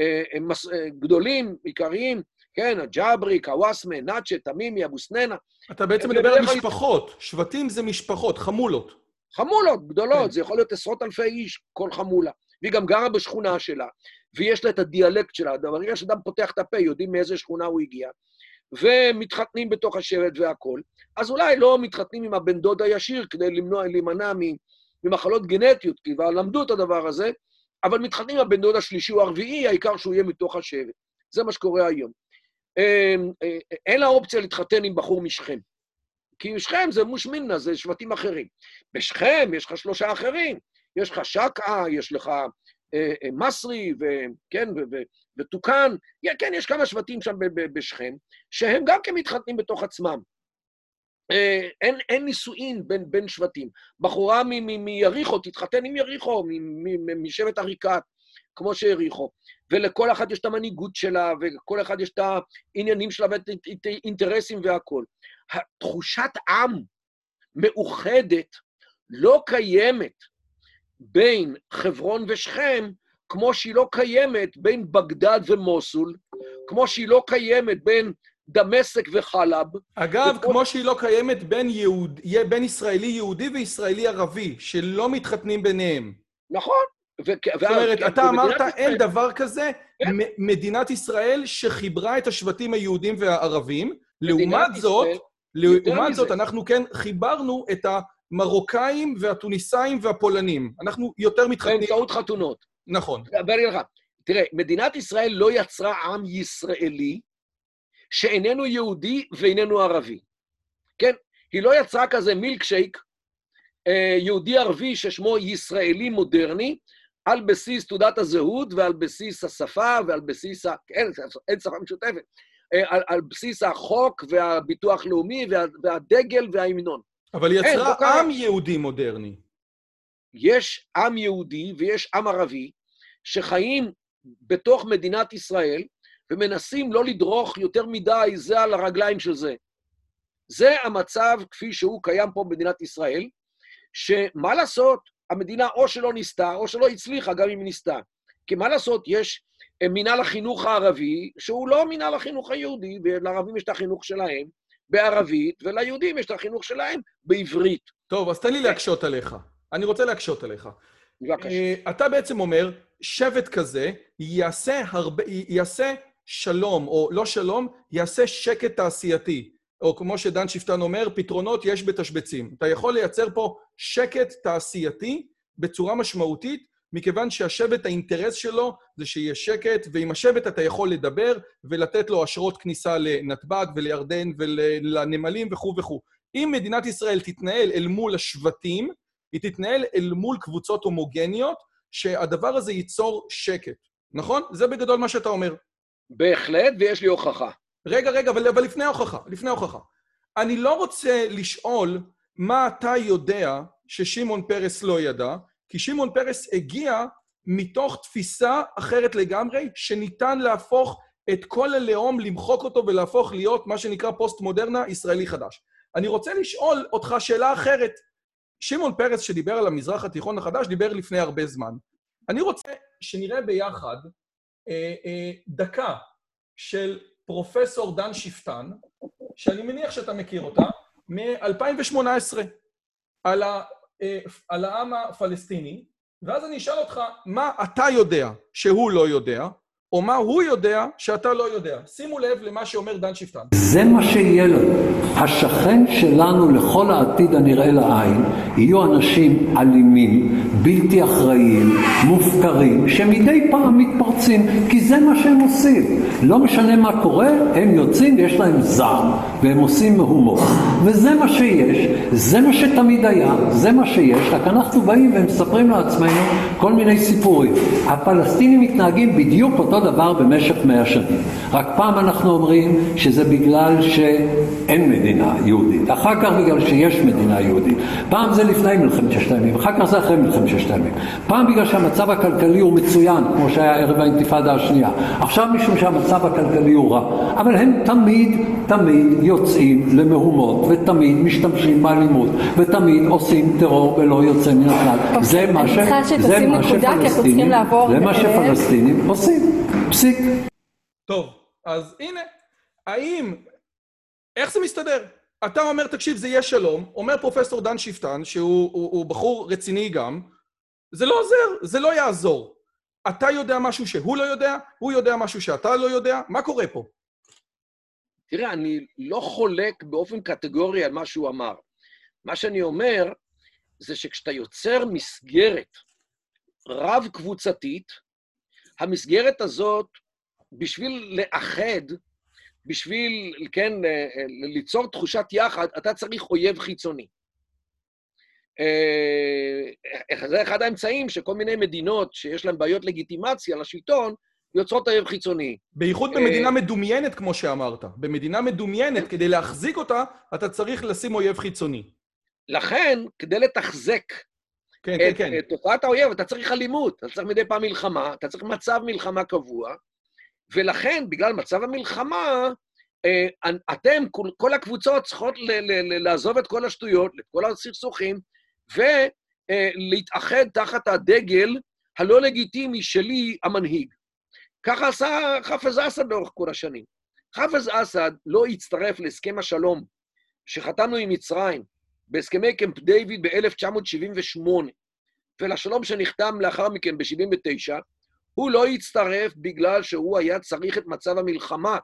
אה, מס, אה, גדולים, עיקריים, כן, הג'אברי, קוואסמה, נאצ'ה, תמימי, אבוסננה. אתה בעצם מדבר על משפחות, שבטים זה משפחות, חמולות. חמולות גדולות, זה יכול להיות עשרות אלפי איש, כל חמולה. והיא גם גרה בשכונה שלה, ויש לה את הדיאלקט שלה, ברגע שאדם פותח את הפה, יודעים מאיזה שכונה הוא הגיע, ומתחתנים בתוך השבט והכל. אז אולי לא מתחתנים עם הבן דוד הישיר, כדי למנוע, להימנע ממחלות גנטיות, כי כבר למדו את הדבר הזה, אבל מתחתנים עם הבן דוד השלישי או הרביעי, העיקר שהוא יהיה מתוך השבט. זה מה שקורה היום. אין לה אופציה להתחתן עם בחור משכם. כי משכם זה מושמינה, זה שבטים אחרים. בשכם יש לך שלושה אחרים. יש לך שקעה, יש לך אה, אה, מסרי, וכן, ותוקן. כן, יש כמה שבטים שם בשכם, שהם גם כן מתחתנים בתוך עצמם. אה, אין, אין נישואין בין, בין שבטים. בחורה מיריחו, תתחתן עם יריחו, משבט עריקת, כמו שיריחו. ולכל אחד יש את המנהיגות שלה, וכל אחד יש את העניינים שלה, ואת האינטרסים והכל. התחושת עם מאוחדת לא קיימת בין חברון ושכם, כמו שהיא לא קיימת בין בגדד ומוסול, כמו שהיא לא קיימת בין דמשק וחלב. אגב, וכל... כמו שהיא לא קיימת בין, יהוד... בין ישראלי יהודי וישראלי ערבי, שלא מתחתנים ביניהם. נכון. ו... זאת אומרת, ו... אתה אמרת, ישראל... אין דבר כזה, כן? מדינת ישראל שחיברה את השבטים היהודים והערבים, לעומת זאת, לעומת זאת, אנחנו כן חיברנו את המרוקאים והטוניסאים והפולנים. אנחנו יותר מתחתנים... באמצעות חתונות. נכון. תראה, מדינת ישראל לא יצרה עם ישראלי שאיננו יהודי ואיננו ערבי. כן? היא לא יצרה כזה מילקשייק, יהודי ערבי ששמו ישראלי מודרני, על בסיס תעודת הזהות ועל בסיס השפה ועל בסיס... אין שפה משותפת. על, על בסיס החוק והביטוח לאומי וה, והדגל וההמנון. אבל יצרה אין, עם יהודי מודרני. יש עם יהודי ויש עם ערבי שחיים בתוך מדינת ישראל ומנסים לא לדרוך יותר מדי זה על הרגליים של זה. זה המצב כפי שהוא קיים פה במדינת ישראל, שמה לעשות, המדינה או שלא ניסתה או שלא הצליחה גם אם ניסתה. כי מה לעשות, יש... מינהל החינוך הערבי, שהוא לא מינהל החינוך היהודי, ולערבים יש את החינוך שלהם בערבית, וליהודים יש את החינוך שלהם בעברית. טוב, אז תן לי להקשות עליך. אני רוצה להקשות עליך. בבקשה. אתה בעצם אומר, שבט כזה יעשה, הרבה, יעשה שלום, או לא שלום, יעשה שקט תעשייתי. או כמו שדן שפטן אומר, פתרונות יש בתשבצים. אתה יכול לייצר פה שקט תעשייתי בצורה משמעותית, מכיוון שהשבט, האינטרס שלו זה שיהיה שקט, ועם השבט אתה יכול לדבר ולתת לו אשרות כניסה לנתב"ג ולירדן ולנמלים וכו' וכו'. אם מדינת ישראל תתנהל אל מול השבטים, היא תתנהל אל מול קבוצות הומוגניות, שהדבר הזה ייצור שקט. נכון? זה בגדול מה שאתה אומר. בהחלט, ויש לי הוכחה. רגע, רגע, אבל, אבל לפני הוכחה, לפני הוכחה. אני לא רוצה לשאול מה אתה יודע ששמעון פרס לא ידע, כי שמעון פרס הגיע מתוך תפיסה אחרת לגמרי, שניתן להפוך את כל הלאום, למחוק אותו ולהפוך להיות מה שנקרא פוסט-מודרנה ישראלי חדש. אני רוצה לשאול אותך שאלה אחרת. שמעון פרס שדיבר על המזרח התיכון החדש, דיבר לפני הרבה זמן. אני רוצה שנראה ביחד אה, אה, דקה של פרופסור דן שפטן, שאני מניח שאתה מכיר אותה, מ-אלפיים ושמונה עשרה, על ה... על העם הפלסטיני, ואז אני אשאל אותך מה אתה יודע שהוא לא יודע, או מה הוא יודע שאתה לא יודע. שימו לב למה שאומר דן שפטן. זה מה שיהיה לנו. השכן שלנו לכל העתיד הנראה לעין, יהיו אנשים אלימים, בלתי אחראיים, מופקרים, שמדי פעם מתפרצים, כי זה מה שהם עושים. לא משנה מה קורה, הם יוצאים ויש להם זעם, והם עושים מהומות. וזה מה שיש, זה מה שתמיד היה, זה מה שיש. רק אנחנו באים ומספרים לעצמנו כל מיני סיפורים. הפלסטינים מתנהגים בדיוק אותו דבר במשך מאה שנים. רק פעם אנחנו אומרים שזה בגלל שאין מדינה יהודית. אחר כך בגלל שיש מדינה יהודית. פעם זה לפני מלחמת ששת הימים, אחר כך זה אחרי מלחמת ששת הימים. פעם בגלל שהמצב הכלכלי הוא מצוין, כמו שהיה ערב האינתיפאדה השנייה. עכשיו משום שהמצב הכלכלי הוא רע. אבל הם תמיד, תמיד יוצאים למהומות, ותמיד משתמשים באלימות, ותמיד עושים טרור ולא יוצא מן הכלל. זה מה שפלסטינים עושים. פסיק. טוב, אז הנה, האם, איך זה מסתדר? אתה אומר, תקשיב, זה יהיה שלום, אומר פרופסור דן שפטן, שהוא הוא, הוא בחור רציני גם, זה לא עוזר, זה לא יעזור. אתה יודע משהו שהוא לא יודע, הוא יודע משהו שאתה לא יודע, מה קורה פה? תראה, אני לא חולק באופן קטגורי על מה שהוא אמר. מה שאני אומר, זה שכשאתה יוצר מסגרת רב-קבוצתית, המסגרת הזאת, בשביל לאחד, בשביל, כן, ליצור תחושת יחד, אתה צריך אויב חיצוני. זה אחד האמצעים שכל מיני מדינות שיש להן בעיות לגיטימציה לשלטון, יוצרות אויב חיצוני. בייחוד במדינה מדומיינת, כמו שאמרת. במדינה מדומיינת, כדי להחזיק אותה, אתה צריך לשים אויב חיצוני. לכן, כדי לתחזק את תופעת האויב, אתה צריך אלימות, אתה צריך מדי פעם מלחמה, אתה צריך מצב מלחמה קבוע, ולכן, בגלל מצב המלחמה, אתם, כל הקבוצות צריכות לעזוב את כל השטויות, את כל הסכסוכים, ולהתאחד תחת הדגל הלא לגיטימי שלי, המנהיג. ככה עשה חאפז אסד לאורך כל השנים. חאפז אסד לא הצטרף להסכם השלום שחתמנו עם מצרים, בהסכמי קמפ דיוויד ב-אלף תשע מאות שבעים ושמונה, ולשלום שנחתם לאחר מכן ב-שבעים ותשע, הוא לא הצטרף בגלל שהוא היה צריך את מצב המלחמה.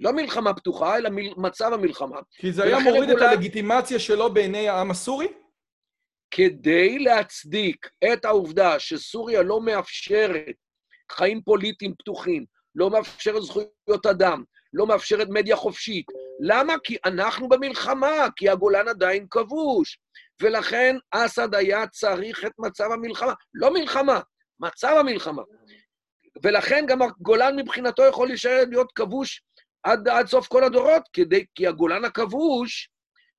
לא מלחמה פתוחה, אלא מצב המלחמה. כי זה היה מוריד את הלגיטימציה שלו בעיני העם הסורי? כדי להצדיק את העובדה שסוריה לא מאפשרת חיים פוליטיים פתוחים, לא מאפשרת זכויות אדם, לא מאפשרת מדיה חופשית. למה? כי אנחנו במלחמה, כי הגולן עדיין כבוש. ולכן אסד היה צריך את מצב המלחמה. לא מלחמה, מצב המלחמה. ולכן גם הגולן מבחינתו יכול להישאר להיות כבוש עד, עד סוף כל הדורות, כדי, כי הגולן הכבוש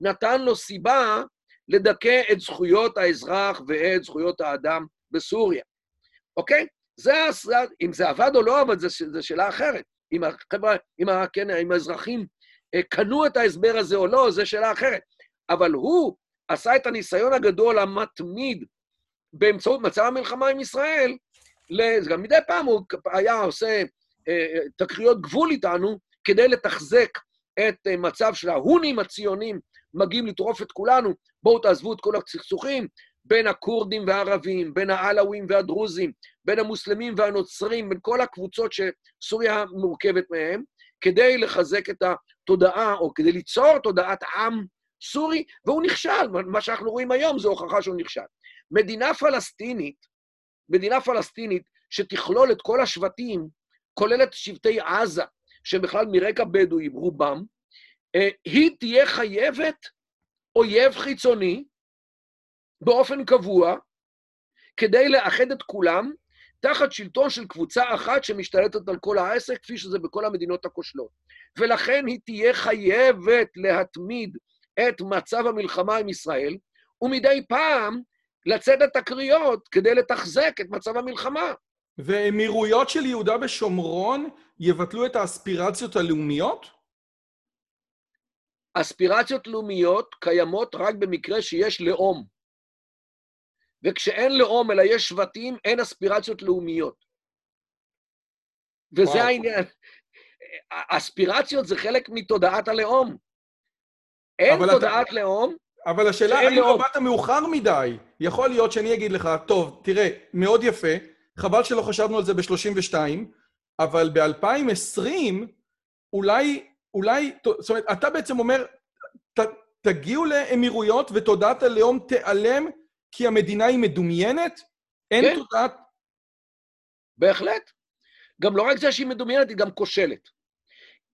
נתן לו סיבה לדכא את זכויות האזרח ואת זכויות האדם בסוריה. אוקיי? זה, אם זה עבד או לא עבד, זו שאלה אחרת. אם, החברה, אם, כן, אם האזרחים קנו את ההסבר הזה או לא, זו שאלה אחרת. אבל הוא עשה את הניסיון הגדול המתמיד באמצעות מצב המלחמה עם ישראל, גם מדי פעם הוא היה עושה תקריות גבול איתנו, כדי לתחזק את מצב של ההונים הציונים, מגיעים לטרוף את כולנו, בואו תעזבו את כל הסכסוכים, בין הכורדים והערבים, בין העלאווים והדרוזים, בין המוסלמים והנוצרים, בין כל הקבוצות שסוריה מורכבת מהם, כדי לחזק את התודעה, או כדי ליצור תודעת עם סורי, והוא נכשל, מה שאנחנו רואים היום זה הוכחה שהוא נכשל. מדינה פלסטינית, מדינה פלסטינית שתכלול את כל השבטים, כולל את שבטי עזה, שבכלל מרקע בדואים, רובם, היא תהיה חייבת אויב חיצוני, באופן קבוע, כדי לאחד את כולם, תחת שלטון של קבוצה אחת שמשתלטת על כל העסק, כפי שזה בכל המדינות הכושלות. ולכן היא תהיה חייבת להתמיד את מצב המלחמה עם ישראל, ומדי פעם לצד התקריות כדי לתחזק את מצב המלחמה. ואמירויות של יהודה בשומרון יבטלו את האספירציות הלאומיות? אספירציות לאומיות קיימות רק במקרה שיש לאום. וכשאין לאום אלא יש שבטים, אין אספירציות לאומיות. וזה וואו. העניין. אספירציות זה חלק מתודעת הלאום. אין תודעת אתה... לאום, אבל השאלה, האם לא באת מאוחר מדי? יכול להיות שאני אגיד לך, טוב, תראה, מאוד יפה, חבל שלא חשבנו על זה ב-שלושים ושתיים, אבל ב-אלפיים ועשרים, אולי, אולי, זאת אומרת, אתה בעצם אומר, ת, תגיעו לאמירויות ותודעת הלאום תיעלם, כי המדינה היא מדומיינת? אין כן. תודעת... בהחלט. גם לא רק זה שהיא מדומיינת, היא גם כושלת.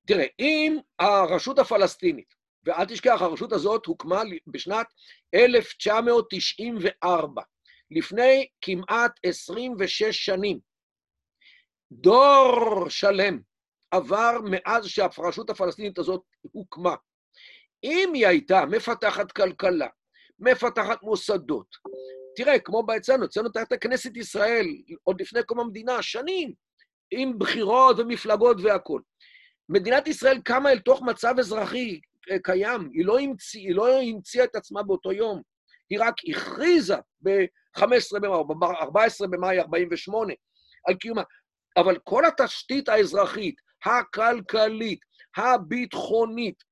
תראה, אם הרשות הפלסטינית, ואל תשכח, הרשות הזאת הוקמה בשנת אלף תשע מאות תשעים וארבע, לפני כמעט עשרים ושש שנים. דור שלם עבר מאז שהרשות הפלסטינית הזאת הוקמה. אם היא הייתה מפתחת כלכלה, מפתחת מוסדות, תראה, כמו בעצם, אצלנו תחת כנסת ישראל, עוד לפני קום המדינה, שנים, עם בחירות ומפלגות והכל. מדינת ישראל קמה אל תוך מצב אזרחי, קיים, היא לא המציא, היא לא המציאה את עצמה באותו יום, היא רק הכריזה ב-חמישה עשר במאי, ארבעה עשר במאי ארבעים ושמונה, על קיומה, אבל כל התשתית האזרחית, הכלכלית, הביטחונית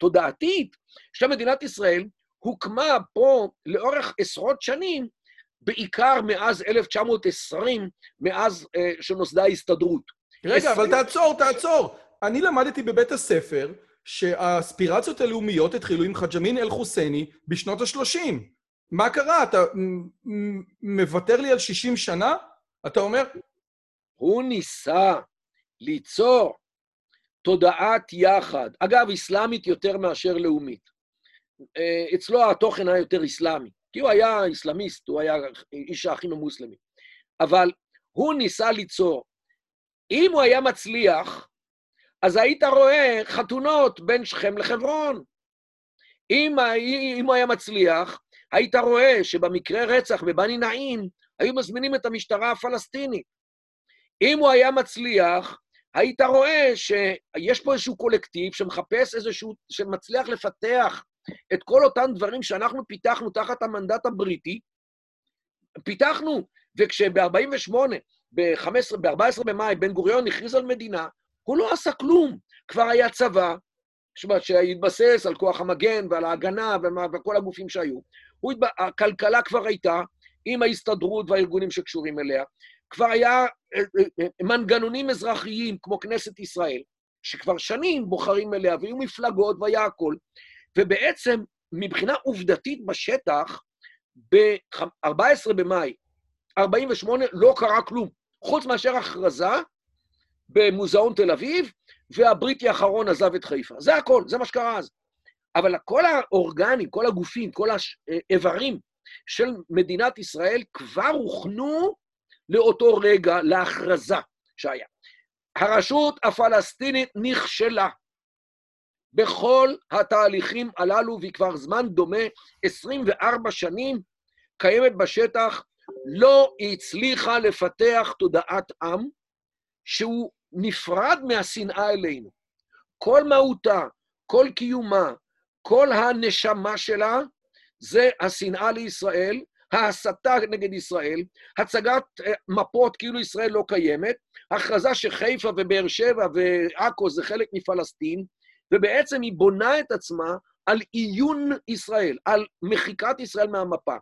והתודעתית של מדינת ישראל, הוקמה פה לאורך עשרות שנים, בעיקר מאז אלף תשע מאות עשרים, מאז שנוסדה ההסתדרות. רגע, אבל תעצור, תעצור. אני למדתי בבית הספר שהאספירציות הלאומיות התחילו עם חג'מין אל-חוסייני בשנות ה-שלושים. מה קרה? אתה מוותר לי על שישים שנה? אתה אומר? הוא ניסה ליצור תודעת יחד, אגב, אסלאמית יותר מאשר לאומית. אצלו התוכן היה יותר אסלאמי, כי הוא היה אסלאמיסט, הוא היה איש האחים המוסלמים. אבל הוא ניסה ליצור. אם הוא היה מצליח, אז היית רואה חתונות בין שכם לחברון. אם, אם הוא היה מצליח, היית רואה שבמקרה רצח בבני נעים, היו מזמינים את המשטרה הפלסטינית. אם הוא היה מצליח, היית רואה שיש פה איזשהו קולקטיב שמחפש איזשהו, שמצליח לפתח את כל אותם דברים שאנחנו פיתחנו תחת המנדט הבריטי, פיתחנו, וכשב-ארבעים ושמונה, ב-ארבעה עשר במאי, בן גוריון הכריז על מדינה, הוא לא עשה כלום, כבר היה צבא, שהתבסס על כוח המגן ועל ההגנה וכל הגופים שהיו, הכלכלה כבר הייתה עם ההסתדרות והארגונים שקשורים אליה, כבר היה מנגנונים אזרחיים כמו כנסת ישראל, שכבר שנים בוחרים אליה, והיו מפלגות והיה הכל, ובעצם מבחינה עובדתית בשטח, ב-ארבעה עשר במאי, ארבעים ושמונה לא קרה כלום, חוץ מאשר הכרזה במוזיאון תל אביב, והבריטי האחרון עזב את חיפה. זה הכל, זה מה שקרה אז. אבל כל האורגנים, כל הגופים, כל האיברים של מדינת ישראל כבר הוכנו לאותו רגע להכרזה שהיה. הרשות הפלסטינית נכשלה בכל התהליכים הללו, והיא כבר זמן דומה, עשרים וארבע שנים, קיימת בשטח, לא הצליחה לפתח תודעת עם, שהוא נפרד מהשנאה אלינו. כל מהותה, כל קיומה, כל הנשמה שלה, זה השנאה לישראל, ההסתה נגד ישראל, הצגת מפות כאילו ישראל לא קיימת, הכרזה שחיפה ובאר שבע ועכו זה חלק מפלסטין, ובעצם היא בונה את עצמה על עיון ישראל, על מחיקת ישראל מהמפה.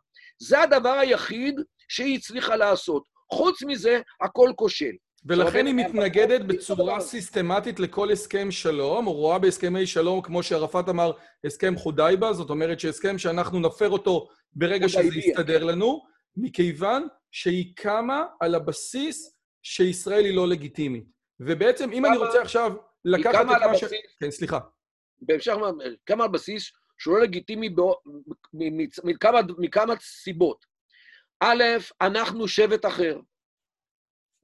זה הדבר היחיד שהיא הצליחה לעשות. חוץ מזה, הכל כושל. ולכן היא מתנגדת בצורה סיסטמטית לכל הסכם שלום, או רואה בהסכמי שלום, כמו שערפאת אמר, הסכם חודייבה, זאת אומרת שהסכם שאנחנו נפר אותו ברגע שזה יסתדר לנו, מכיוון שהיא קמה על הבסיס שישראל היא לא לגיטימית. ובעצם, אם אני רוצה עכשיו לקחת את מה ש... כן, סליחה. בהמשך, קמה על בסיס שהוא לא לגיטימי מכמה סיבות. א', אנחנו שבט אחר.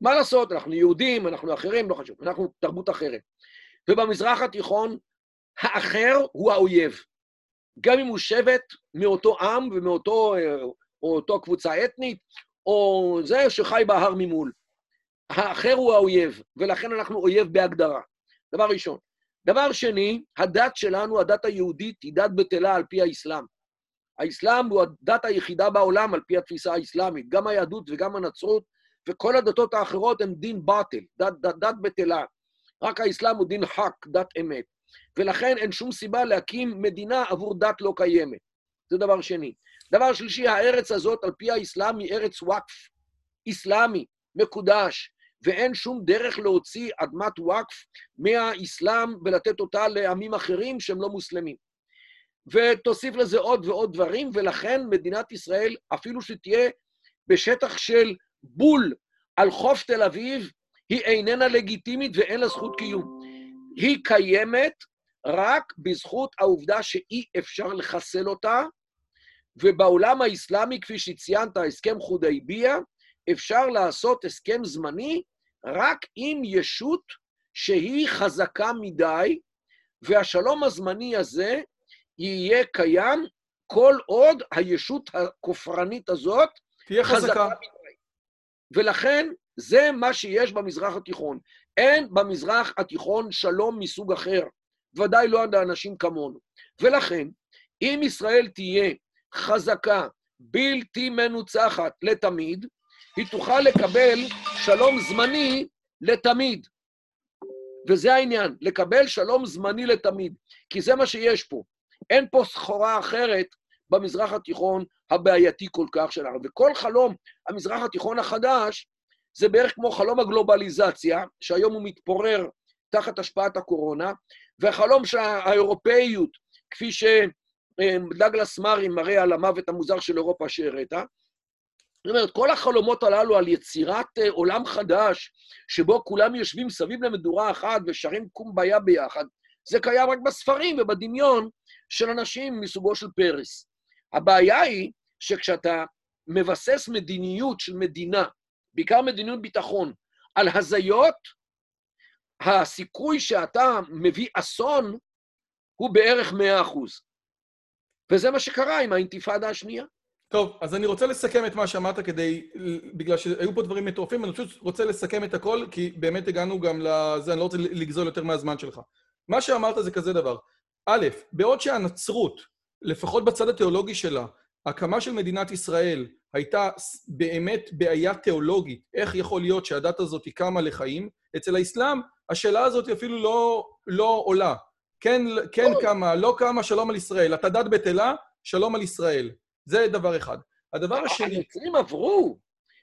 מה לעשות? אנחנו יהודים, אנחנו אחרים, לא חשוב, אנחנו תרבות אחרת. ובמזרח התיכון, האחר הוא האויב. גם אם הוא שבט מאותו עם ומאותו או אותו קבוצה אתנית, או זה שחי בהר ממול. האחר הוא האויב, ולכן אנחנו אויב בהגדרה. דבר ראשון. דבר שני, הדת שלנו, הדת היהודית, היא דת בטלה על פי האסלאם. האסלאם הוא הדת היחידה בעולם על פי התפיסה האסלאמית, גם היהדות וגם הנצרות, וכל הדתות האחרות הן דין בטל, דת, דת, דת בטלה. רק האסלאם הוא דין חק, דת אמת. ולכן אין שום סיבה להקים מדינה עבור דת לא קיימת. זה דבר שני. דבר שלישי, הארץ הזאת על פי האסלאם היא ארץ וואקף, אסלאמי, מקודש, ואין שום דרך להוציא אדמת וואקף מהאסלאם ולתת אותה לעמים אחרים שהם לא מוסלמים. ותוסיף לזה עוד ועוד דברים, ולכן מדינת ישראל, אפילו שתהיה בשטח של בול על חוף תל אביב, היא איננה לגיטימית ואין לה זכות קיום. היא קיימת רק בזכות העובדה שאי אפשר לחסל אותה, ובעולם האסלאמי, כפי שציינת, הסכם חודייביה, אפשר לעשות הסכם זמני רק עם ישות שהיא חזקה מדי, והשלום הזמני הזה יהיה קיים כל עוד הישות הכופרנית הזאת תהיה חזקה. חזקה מדי. ולכן זה מה שיש במזרח התיכון. אין במזרח התיכון שלום מסוג אחר, ודאי לא עד האנשים כמונו. ולכן, אם ישראל תהיה חזקה, בלתי מנוצחת לתמיד, היא תוכל לקבל שלום זמני לתמיד. וזה העניין, לקבל שלום זמני לתמיד, כי זה מה שיש פה. אין פה סחורה אחרת במזרח התיכון הבעייתי כל כך שלנו. וכל חלום המזרח התיכון החדש, זה בערך כמו חלום הגלובליזציה, שהיום הוא מתפורר תחת השפעת הקורונה, והחלום שהאירופאיות, כפי שדגלס מארי מראה על המוות המוזר של אירופה שהראית, זאת אומרת, כל החלומות הללו על יצירת עולם חדש, שבו כולם יושבים סביב למדורה אחת ושרים קומביה ביחד, זה קיים רק בספרים ובדמיון של אנשים מסוגו של פרס. הבעיה היא שכשאתה מבסס מדיניות של מדינה, בעיקר מדיניות ביטחון, על הזיות, הסיכוי שאתה מביא אסון הוא בערך מאה אחוז. וזה מה שקרה עם האינתיפאדה השנייה. טוב, אז אני רוצה לסכם את מה שאמרת כדי, בגלל שהיו פה דברים מטורפים, אני פשוט רוצה לסכם את הכל, כי באמת הגענו גם לזה, אני לא רוצה לגזול יותר מהזמן שלך. מה שאמרת זה כזה דבר. א', בעוד שהנצרות, לפחות בצד התיאולוגי שלה, הקמה של מדינת ישראל הייתה באמת בעיה תיאולוגית. איך יכול להיות שהדת הזאת היא קמה לחיים? אצל האסלאם, השאלה הזאת אפילו לא, לא עולה. כן, כן קמה, לא קמה, שלום על ישראל. אתה דת בטלה, שלום על ישראל. זה דבר אחד. הדבר השני... הנוצרים עברו.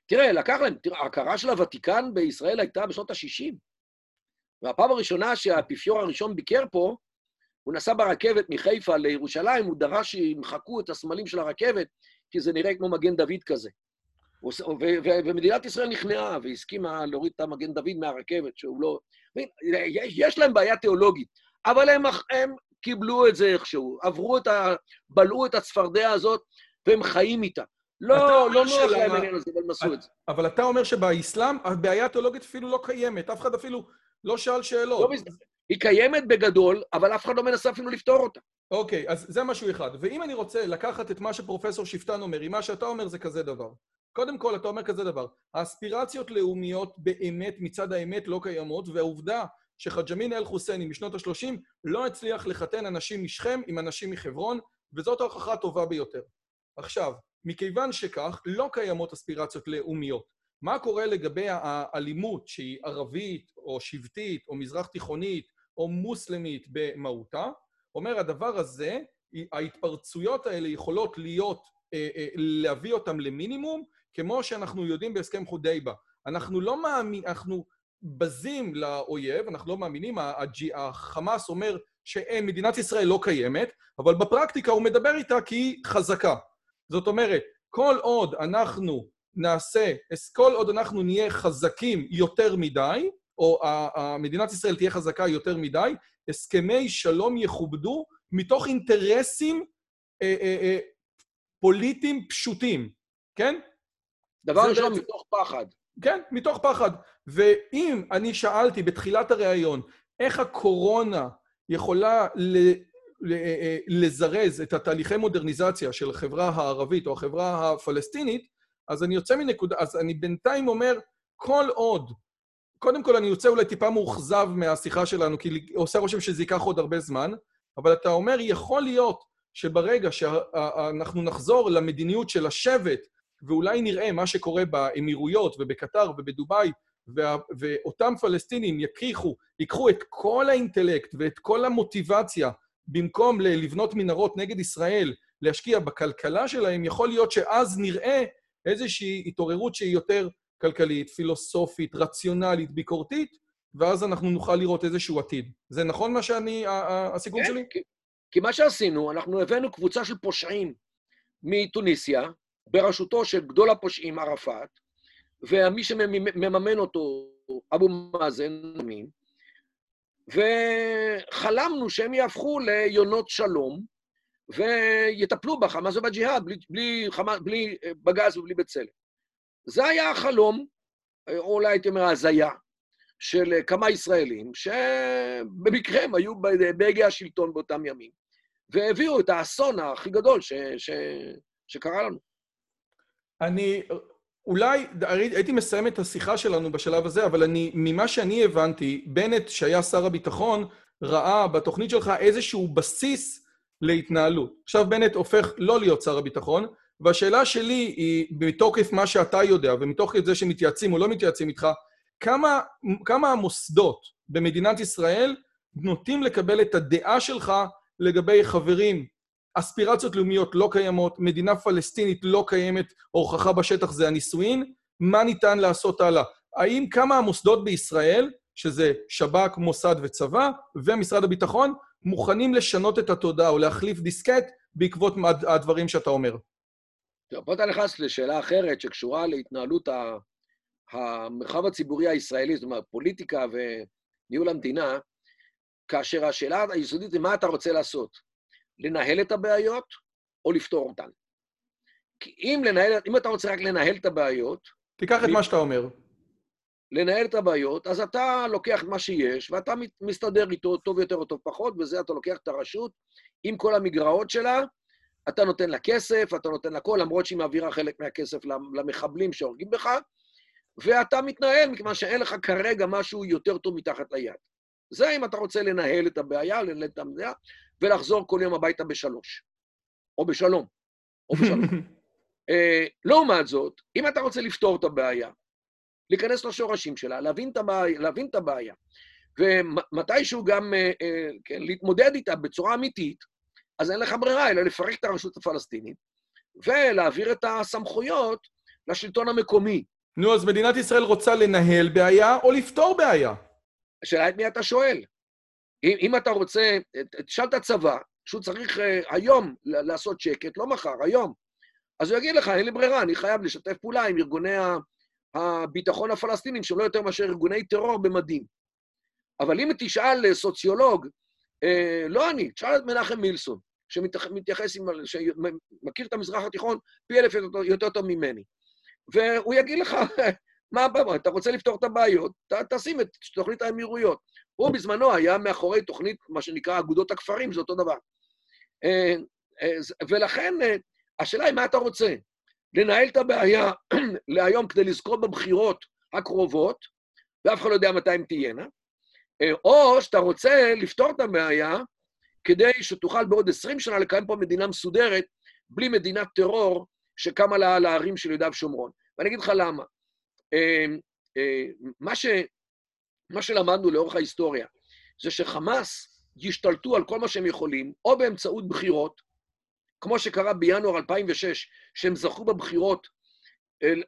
תראה, לקח להם, ההכרה של הוותיקן בישראל הייתה בשנות ה-שישים. והפעם הראשונה שהאפיפיור הראשון ביקר פה, הוא נסע ברכבת מחיפה לירושלים, הוא דרש שימחקו את הסמלים של הרכבת, כי זה נראה כמו מגן דוד כזה. ומדינת ישראל נכנעה והסכימה להוריד את המגן דוד מהרכבת, שהוא לא... יש להם בעיה תיאולוגית, אבל הם, הם קיבלו את זה איכשהו, עברו את ה... בלעו את הצפרדיה הזאת, והם חיים איתה. לא, לא נוח להם העניין הזה, אבל הם עשו את זה. אבל אתה אומר שבאסלאם הבעיה התיאולוגית אפילו לא קיימת, אף אחד אפילו לא שאל שאלות. היא קיימת בגדול, אבל אף אחד לא מנסה אפילו לפתור אותה. אוקיי, אז זה משהו אחד. ואם אני רוצה לקחת את מה שפרופסור שפטן אומר, עם מה שאתה אומר זה כזה דבר. קודם כל, אתה אומר כזה דבר. האספירציות לאומיות באמת, מצד האמת, לא קיימות, והעובדה שחג'מין אל-חוסייני משנות ה-שלושים לא הצליח לחתן אנשים משכם עם אנשים מחברון, וזאת ההוכחה הטובה ביותר. עכשיו, מכיוון שכך, לא קיימות אספירציות לאומיות. מה קורה לגבי האלימות שהיא ערבית, או שבטית, או מזרח תיכונית, או מוסלמית במהותה? אומר, הדבר הזה, ההתפרצויות האלה יכולות להיות, להביא אותם למינימום, כמו שאנחנו יודעים בהסכם חודייבה. אנחנו לא מאמינים, אנחנו בזים לאויב, אנחנו לא מאמינים, החמאס אומר שמדינת ישראל לא קיימת, אבל בפרקטיקה הוא מדבר איתה כי היא חזקה. זאת אומרת, כל עוד אנחנו נעשה, כל עוד אנחנו נהיה חזקים יותר מדי, או מדינת ישראל תהיה חזקה יותר מדי, הסכמי שלום יכובדו מתוך אינטרסים אה, אה, אה, פוליטיים פשוטים, כן? דבר ראשון בעצם... מתוך פחד. כן, מתוך פחד. ואם אני שאלתי בתחילת הראיון, איך הקורונה יכולה ל... לזרז את התהליכי מודרניזציה של החברה הערבית או החברה הפלסטינית, אז אני יוצא מנקודה, אז אני בינתיים אומר, כל עוד, קודם כל אני יוצא אולי טיפה מאוחזב מהשיחה שלנו, כי עושה רושם שזה ייקח עוד הרבה זמן, אבל אתה אומר, יכול להיות שברגע שאנחנו נחזור למדיניות של השבט, ואולי נראה מה שקורה באמירויות ובקטר ובדוביי, וה, ואותם פלסטינים יקריחו, יקחו את כל האינטלקט ואת כל המוטיבציה, במקום לבנות מנהרות נגד ישראל, להשקיע בכלכלה שלהם, יכול להיות שאז נראה איזושהי התעוררות שהיא יותר כלכלית, פילוסופית, רציונלית, ביקורתית, ואז אנחנו נוכל לראות איזשהו עתיד. זה נכון מה שאני, הסיכום כן, שלי? כי, כי מה שעשינו, אנחנו הבאנו קבוצה של פושעים מתוניסיה, בראשותו של גדול הפושעים ערפאת, ומי שמממן אותו, אבו מאזן, נאמין, וחלמנו שהם יהפכו ליונות שלום, ויטפלו בחמאס ובג'יהאד, בלי, בלי, בלי בגז ובלי בצלם. זה היה החלום, או אולי הייתי אומר, הזיה, של כמה ישראלים, שבמקרה הם היו בהגה השלטון באותם ימים, והביאו את האסון הכי גדול ש, ש, שקרה לנו. אני... אולי, הייתי מסיים את השיחה שלנו בשלב הזה, אבל אני, ממה שאני הבנתי, בנט, שהיה שר הביטחון, ראה בתוכנית שלך איזשהו בסיס להתנהלות. עכשיו בנט הופך לא להיות שר הביטחון, והשאלה שלי היא, מתוקף מה שאתה יודע, ומתוך זה שמתייעצים או לא מתייעצים איתך, כמה, כמה המוסדות במדינת ישראל נוטים לקבל את הדעה שלך לגבי חברים. אספירציות לאומיות לא קיימות, מדינה פלסטינית לא קיימת, הוכחה בשטח זה הנישואין, מה ניתן לעשות הלאה? האם כמה המוסדות בישראל, שזה שב"כ, מוסד וצבא, ומשרד הביטחון, מוכנים לשנות את התודעה או להחליף דיסקט בעקבות הדברים שאתה אומר? פה אתה נכנס לשאלה אחרת שקשורה להתנהלות המרחב הציבורי הישראלי, זאת אומרת, פוליטיקה וניהול המדינה, כאשר השאלה היסודית היא מה אתה רוצה לעשות? לנהל את הבעיות או לפתור אותן. כי אם, לנהל, אם אתה רוצה רק לנהל את הבעיות... תיקח את מה שאתה אומר. לנהל את הבעיות, אז אתה לוקח מה שיש, ואתה מסתדר איתו טוב יותר או טוב פחות, וזה אתה לוקח את הרשות עם כל המגרעות שלה, אתה נותן לה כסף, אתה נותן לה כל, למרות שהיא מעבירה חלק מהכסף למחבלים שהורגים בך, ואתה מתנהל מכיוון שאין לך כרגע משהו יותר טוב מתחת ליד. זה אם אתה רוצה לנהל את הבעיה, לנהל את המדינה, ולחזור כל יום הביתה בשלוש, או בשלום, או בשלום. אה, לעומת זאת, אם אתה רוצה לפתור את הבעיה, להיכנס לשורשים שלה, להבין את הבעיה, להבין את הבעיה, ומתישהו גם אה, אה, כן, להתמודד איתה בצורה אמיתית, אז אין לך ברירה, אלא לפרק את הרשות הפלסטינית, ולהעביר את הסמכויות לשלטון המקומי. נו, אז מדינת ישראל רוצה לנהל בעיה או לפתור בעיה? השאלה את מי אתה שואל. אם, אם אתה רוצה, תשאל את הצבא, שהוא צריך uh, היום לעשות שקט, לא מחר, היום. אז הוא יגיד לך, אין לי ברירה, אני חייב לשתף פעולה עם ארגוני הביטחון הפלסטינים, שלא יותר מאשר ארגוני טרור במדים. אבל אם תשאל סוציולוג, אה, לא אני, תשאל את מנחם מילסון, שמתייחס, שמכיר את המזרח התיכון, פי אלף יותר טוב ממני. והוא יגיד לך, מה הבא? אתה רוצה לפתור את הבעיות, תשים את תוכנית האמירויות. הוא בזמנו היה מאחורי תוכנית, מה שנקרא, אגודות הכפרים, זה אותו דבר. ולכן, השאלה היא מה אתה רוצה? לנהל את הבעיה להיום כדי לזכות בבחירות הקרובות, ואף אחד לא יודע מתי הם תהיינה, או שאתה רוצה לפתור את הבעיה כדי שתוכל בעוד עשרים שנה לקיים פה מדינה מסודרת, בלי מדינת טרור שקמה לה על הערים של יהודה ושומרון. ואני אגיד לך למה. מה ש... מה שלמדנו לאורך ההיסטוריה, זה שחמאס ישתלטו על כל מה שהם יכולים, או באמצעות בחירות, כמו שקרה בינואר אלפיים ושש, שהם זכו בבחירות,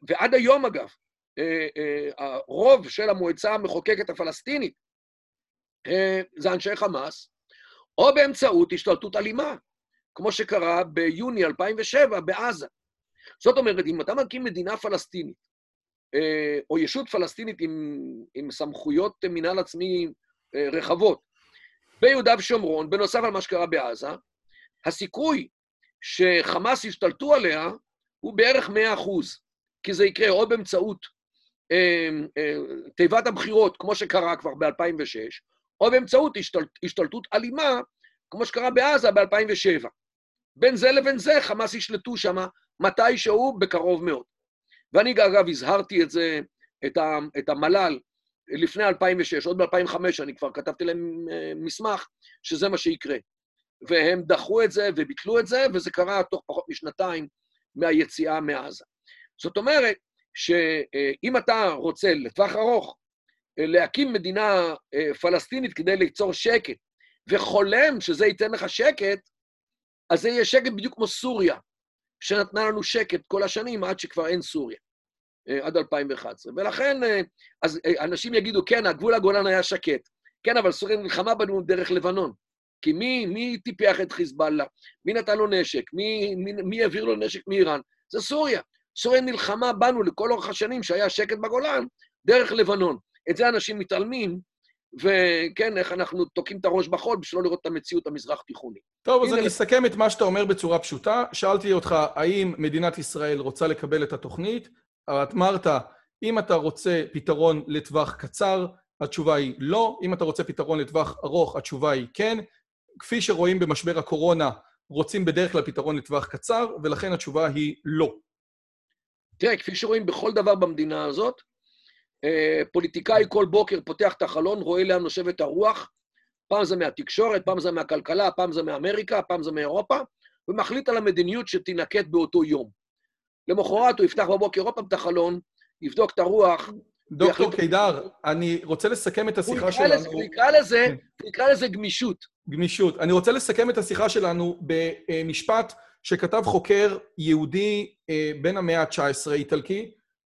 ועד היום אגב, הרוב של המועצה המחוקקת הפלסטינית, זה אנשי חמאס, או באמצעות השתלטות אלימה, כמו שקרה ביוני אלפיים ושבע בעזה. זאת אומרת, אם אתה מקים מדינה פלסטינית, או ישות פלסטינית עם, עם סמכויות מנהל עצמי רחבות. ביהודה ושומרון, בנוסף על מה שקרה בעזה, הסיכוי שחמאס ישתלטו עליה הוא בערך מאה אחוז, כי זה יקרה או באמצעות אה, אה, תיבת הבחירות, כמו שקרה כבר ב-אלפיים ושש, או באמצעות השתל, השתלטות אלימה, כמו שקרה בעזה ב-אלפיים ושבע. בין זה לבין זה חמאס ישלטו שם מתישהו בקרוב מאוד. ואני אגב הזהרתי את זה, את, ה, את המל"ל, לפני אלפיים ושש, עוד ב-אלפיים וחמש, אני כבר כתבתי להם מסמך, שזה מה שיקרה. והם דחו את זה וביטלו את זה, וזה קרה תוך פחות משנתיים מהיציאה מעזה. זאת אומרת, שאם אתה רוצה לטווח ארוך, להקים מדינה פלסטינית כדי ליצור שקט, וחולם שזה ייתן לך שקט, אז זה יהיה שקט בדיוק כמו סוריה, שנתנה לנו שקט כל השנים עד שכבר אין סוריה. עד אלפיים ואחת עשרה. ולכן, אז אנשים יגידו, כן, הגבול הגולן היה שקט. כן, אבל סוריה נלחמה בנו דרך לבנון. כי מי, מי טיפח את חיזבאללה? מי נתן לו נשק? מי, מי, מי העביר לו נשק מאיראן? זה סוריה. סוריה נלחמה בנו לכל אורך השנים שהיה שקט בגולן, דרך לבנון. את זה אנשים מתעלמים, וכן, איך אנחנו תוקעים את הראש בחול בשביל לא לראות את המציאות המזרח תיכוני. טוב, אז אני אסכם את מה שאתה אומר בצורה פשוטה. שאלתי אותך, האם מדינת ישראל רוצה לקבל את התוכנית? את אמרת, אם אתה רוצה פתרון לטווח קצר, התשובה היא לא. אם אתה רוצה פתרון לטווח ארוך, התשובה היא כן. כפי שרואים במשבר הקורונה, רוצים בדרך כלל פתרון לטווח קצר, ולכן התשובה היא לא. תראה, כפי שרואים בכל דבר במדינה הזאת, פוליטיקאי כל בוקר פותח את החלון, רואה לאן נושבת הרוח, פעם זה מהתקשורת, פעם זה מהכלכלה, פעם זה מאמריקה, פעם זה מאירופה, ומחליט על המדיניות שתינקט באותו יום. למחרת הוא יפתח בבוקר עוד פעם את החלון, יבדוק את הרוח, דוקטור קידר, אני רוצה לסכם את השיחה שלנו. תקרא לזה, תקרא לזה גמישות. גמישות. אני רוצה לסכם את השיחה שלנו במשפט שכתב חוקר יהודי בן המאה ה-תשע עשרה, איטלקי,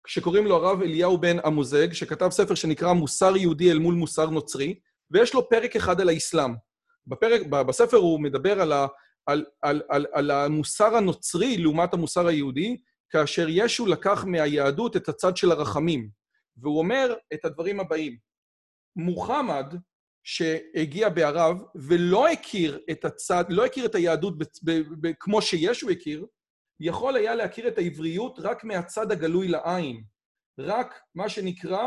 שקוראים לו הרב אליהו בן המוזג, שכתב ספר שנקרא מוסר יהודי אל מול מוסר נוצרי, ויש לו פרק אחד על האסלאם. בפרק, בספר הוא מדבר על, ה, על, על, על, על המוסר הנוצרי לעומת המוסר היהודי, כאשר ישו לקח מהיהדות את הצד של הרחמים, והוא אומר את הדברים הבאים. מוחמד, שהגיע בערב ולא הכיר את הצד, לא הכיר את היהדות ב, ב, ב, כמו שישו הכיר, יכול היה להכיר את העבריות רק מהצד הגלוי לעין. רק מה שנקרא,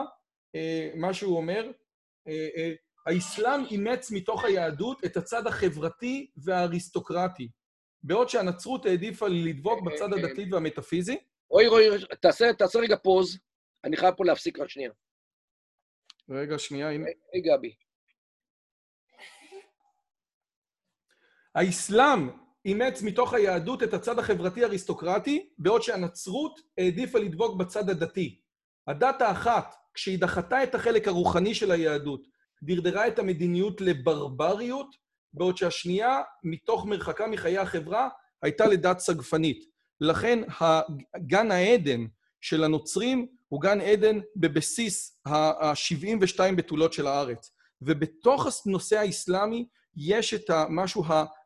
אה, מה שהוא אומר, אה, אה, האסלאם אימץ מתוך היהדות את הצד החברתי והאריסטוקרטי, בעוד שהנצרות העדיפה לדבוק בצד הדתי והמטאפיזי. אוי, אוי, תעשה, תעשה רגע פוז. אני חייב פה להפסיק רק שנייה. רגע, שנייה, הנה. רגע, בי. האסלאם אימץ מתוך היהדות את הצד החברתי-אריסטוקרטי, בעוד שהנצרות העדיפה לדבוק בצד הדתי. הדת האחת, כשהיא דחתה את החלק הרוחני של היהדות, דרדרה את המדיניות לברבריות, בעוד שהשנייה, מתוך מרחקה מחיי החברה, הייתה לדת סגפנית. לכן, גן העדן של הנוצרים הוא גן עדן בבסיס ה-שבעים ושתיים בתולות של הארץ. ובתוך הנושא האסלאמי יש את משהו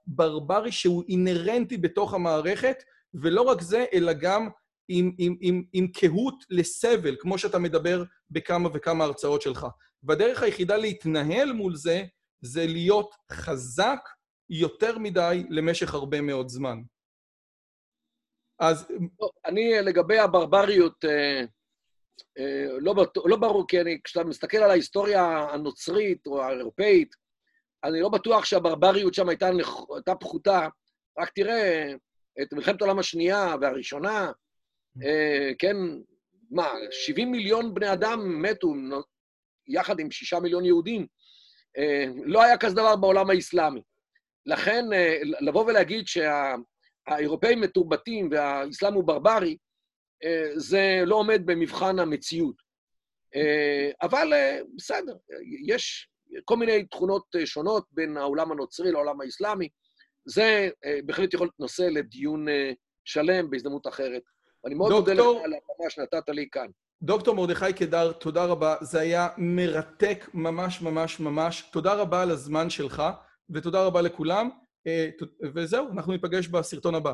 הברברי שהוא אינרנטי בתוך המערכת, ולא רק זה, אלא גם עם, עם, עם, עם קהות לסבל, כמו שאתה מדבר בכמה וכמה הרצאות שלך. והדרך היחידה להתנהל מול זה, זה להיות חזק יותר מדי למשך הרבה מאוד זמן. אז... אני לגבי הברבריות, לא ברור, כי כשאתה מסתכל על ההיסטוריה הנוצרית או האירופאית, אני לא בטוח שהברבריות שם הייתה פחותה, רק תראה את מלחמת העולם השנייה והראשונה, כן, מה, שבעים מיליון בני אדם מתו יחד עם שישה מיליון יהודים, לא היה כזה דבר בעולם האסלאמי. לכן, לבוא ולהגיד שהאירופאים מתורבתים והאסלאם הוא ברברי, זה לא עומד במבחן המציאות. אבל בסדר, יש כל מיני תכונות שונות בין העולם הנוצרי לעולם האסלאמי. זה בהחלט יכול להיות נושא לדיון שלם בהזדמנות אחרת. אני מאוד מודה לך על ההזדמנות שנתת לי כאן. דוקטור מרדכי קידר, תודה רבה. זה היה מרתק ממש ממש ממש. תודה רבה על הזמן שלך, ותודה רבה לכולם. וזהו, אנחנו ניפגש בסרטון הבא.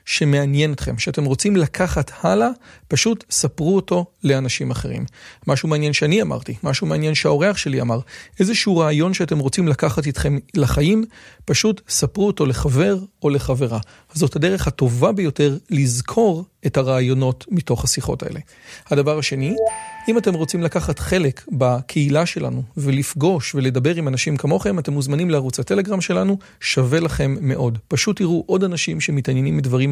שמעניין אתכם, שאתם רוצים לקחת הלאה, פשוט ספרו אותו לאנשים אחרים. משהו מעניין שאני אמרתי, משהו מעניין שהאורח שלי אמר, איזשהו רעיון שאתם רוצים לקחת איתכם לחיים, פשוט ספרו אותו לחבר או לחברה. זאת הדרך הטובה ביותר לזכור את הרעיונות מתוך השיחות האלה. הדבר השני, אם אתם רוצים לקחת חלק בקהילה שלנו ולפגוש ולדבר עם אנשים כמוכם, אתם מוזמנים לערוץ הטלגרם שלנו, שווה לכם מאוד. פשוט תראו עוד אנשים שמתעניינים מדברים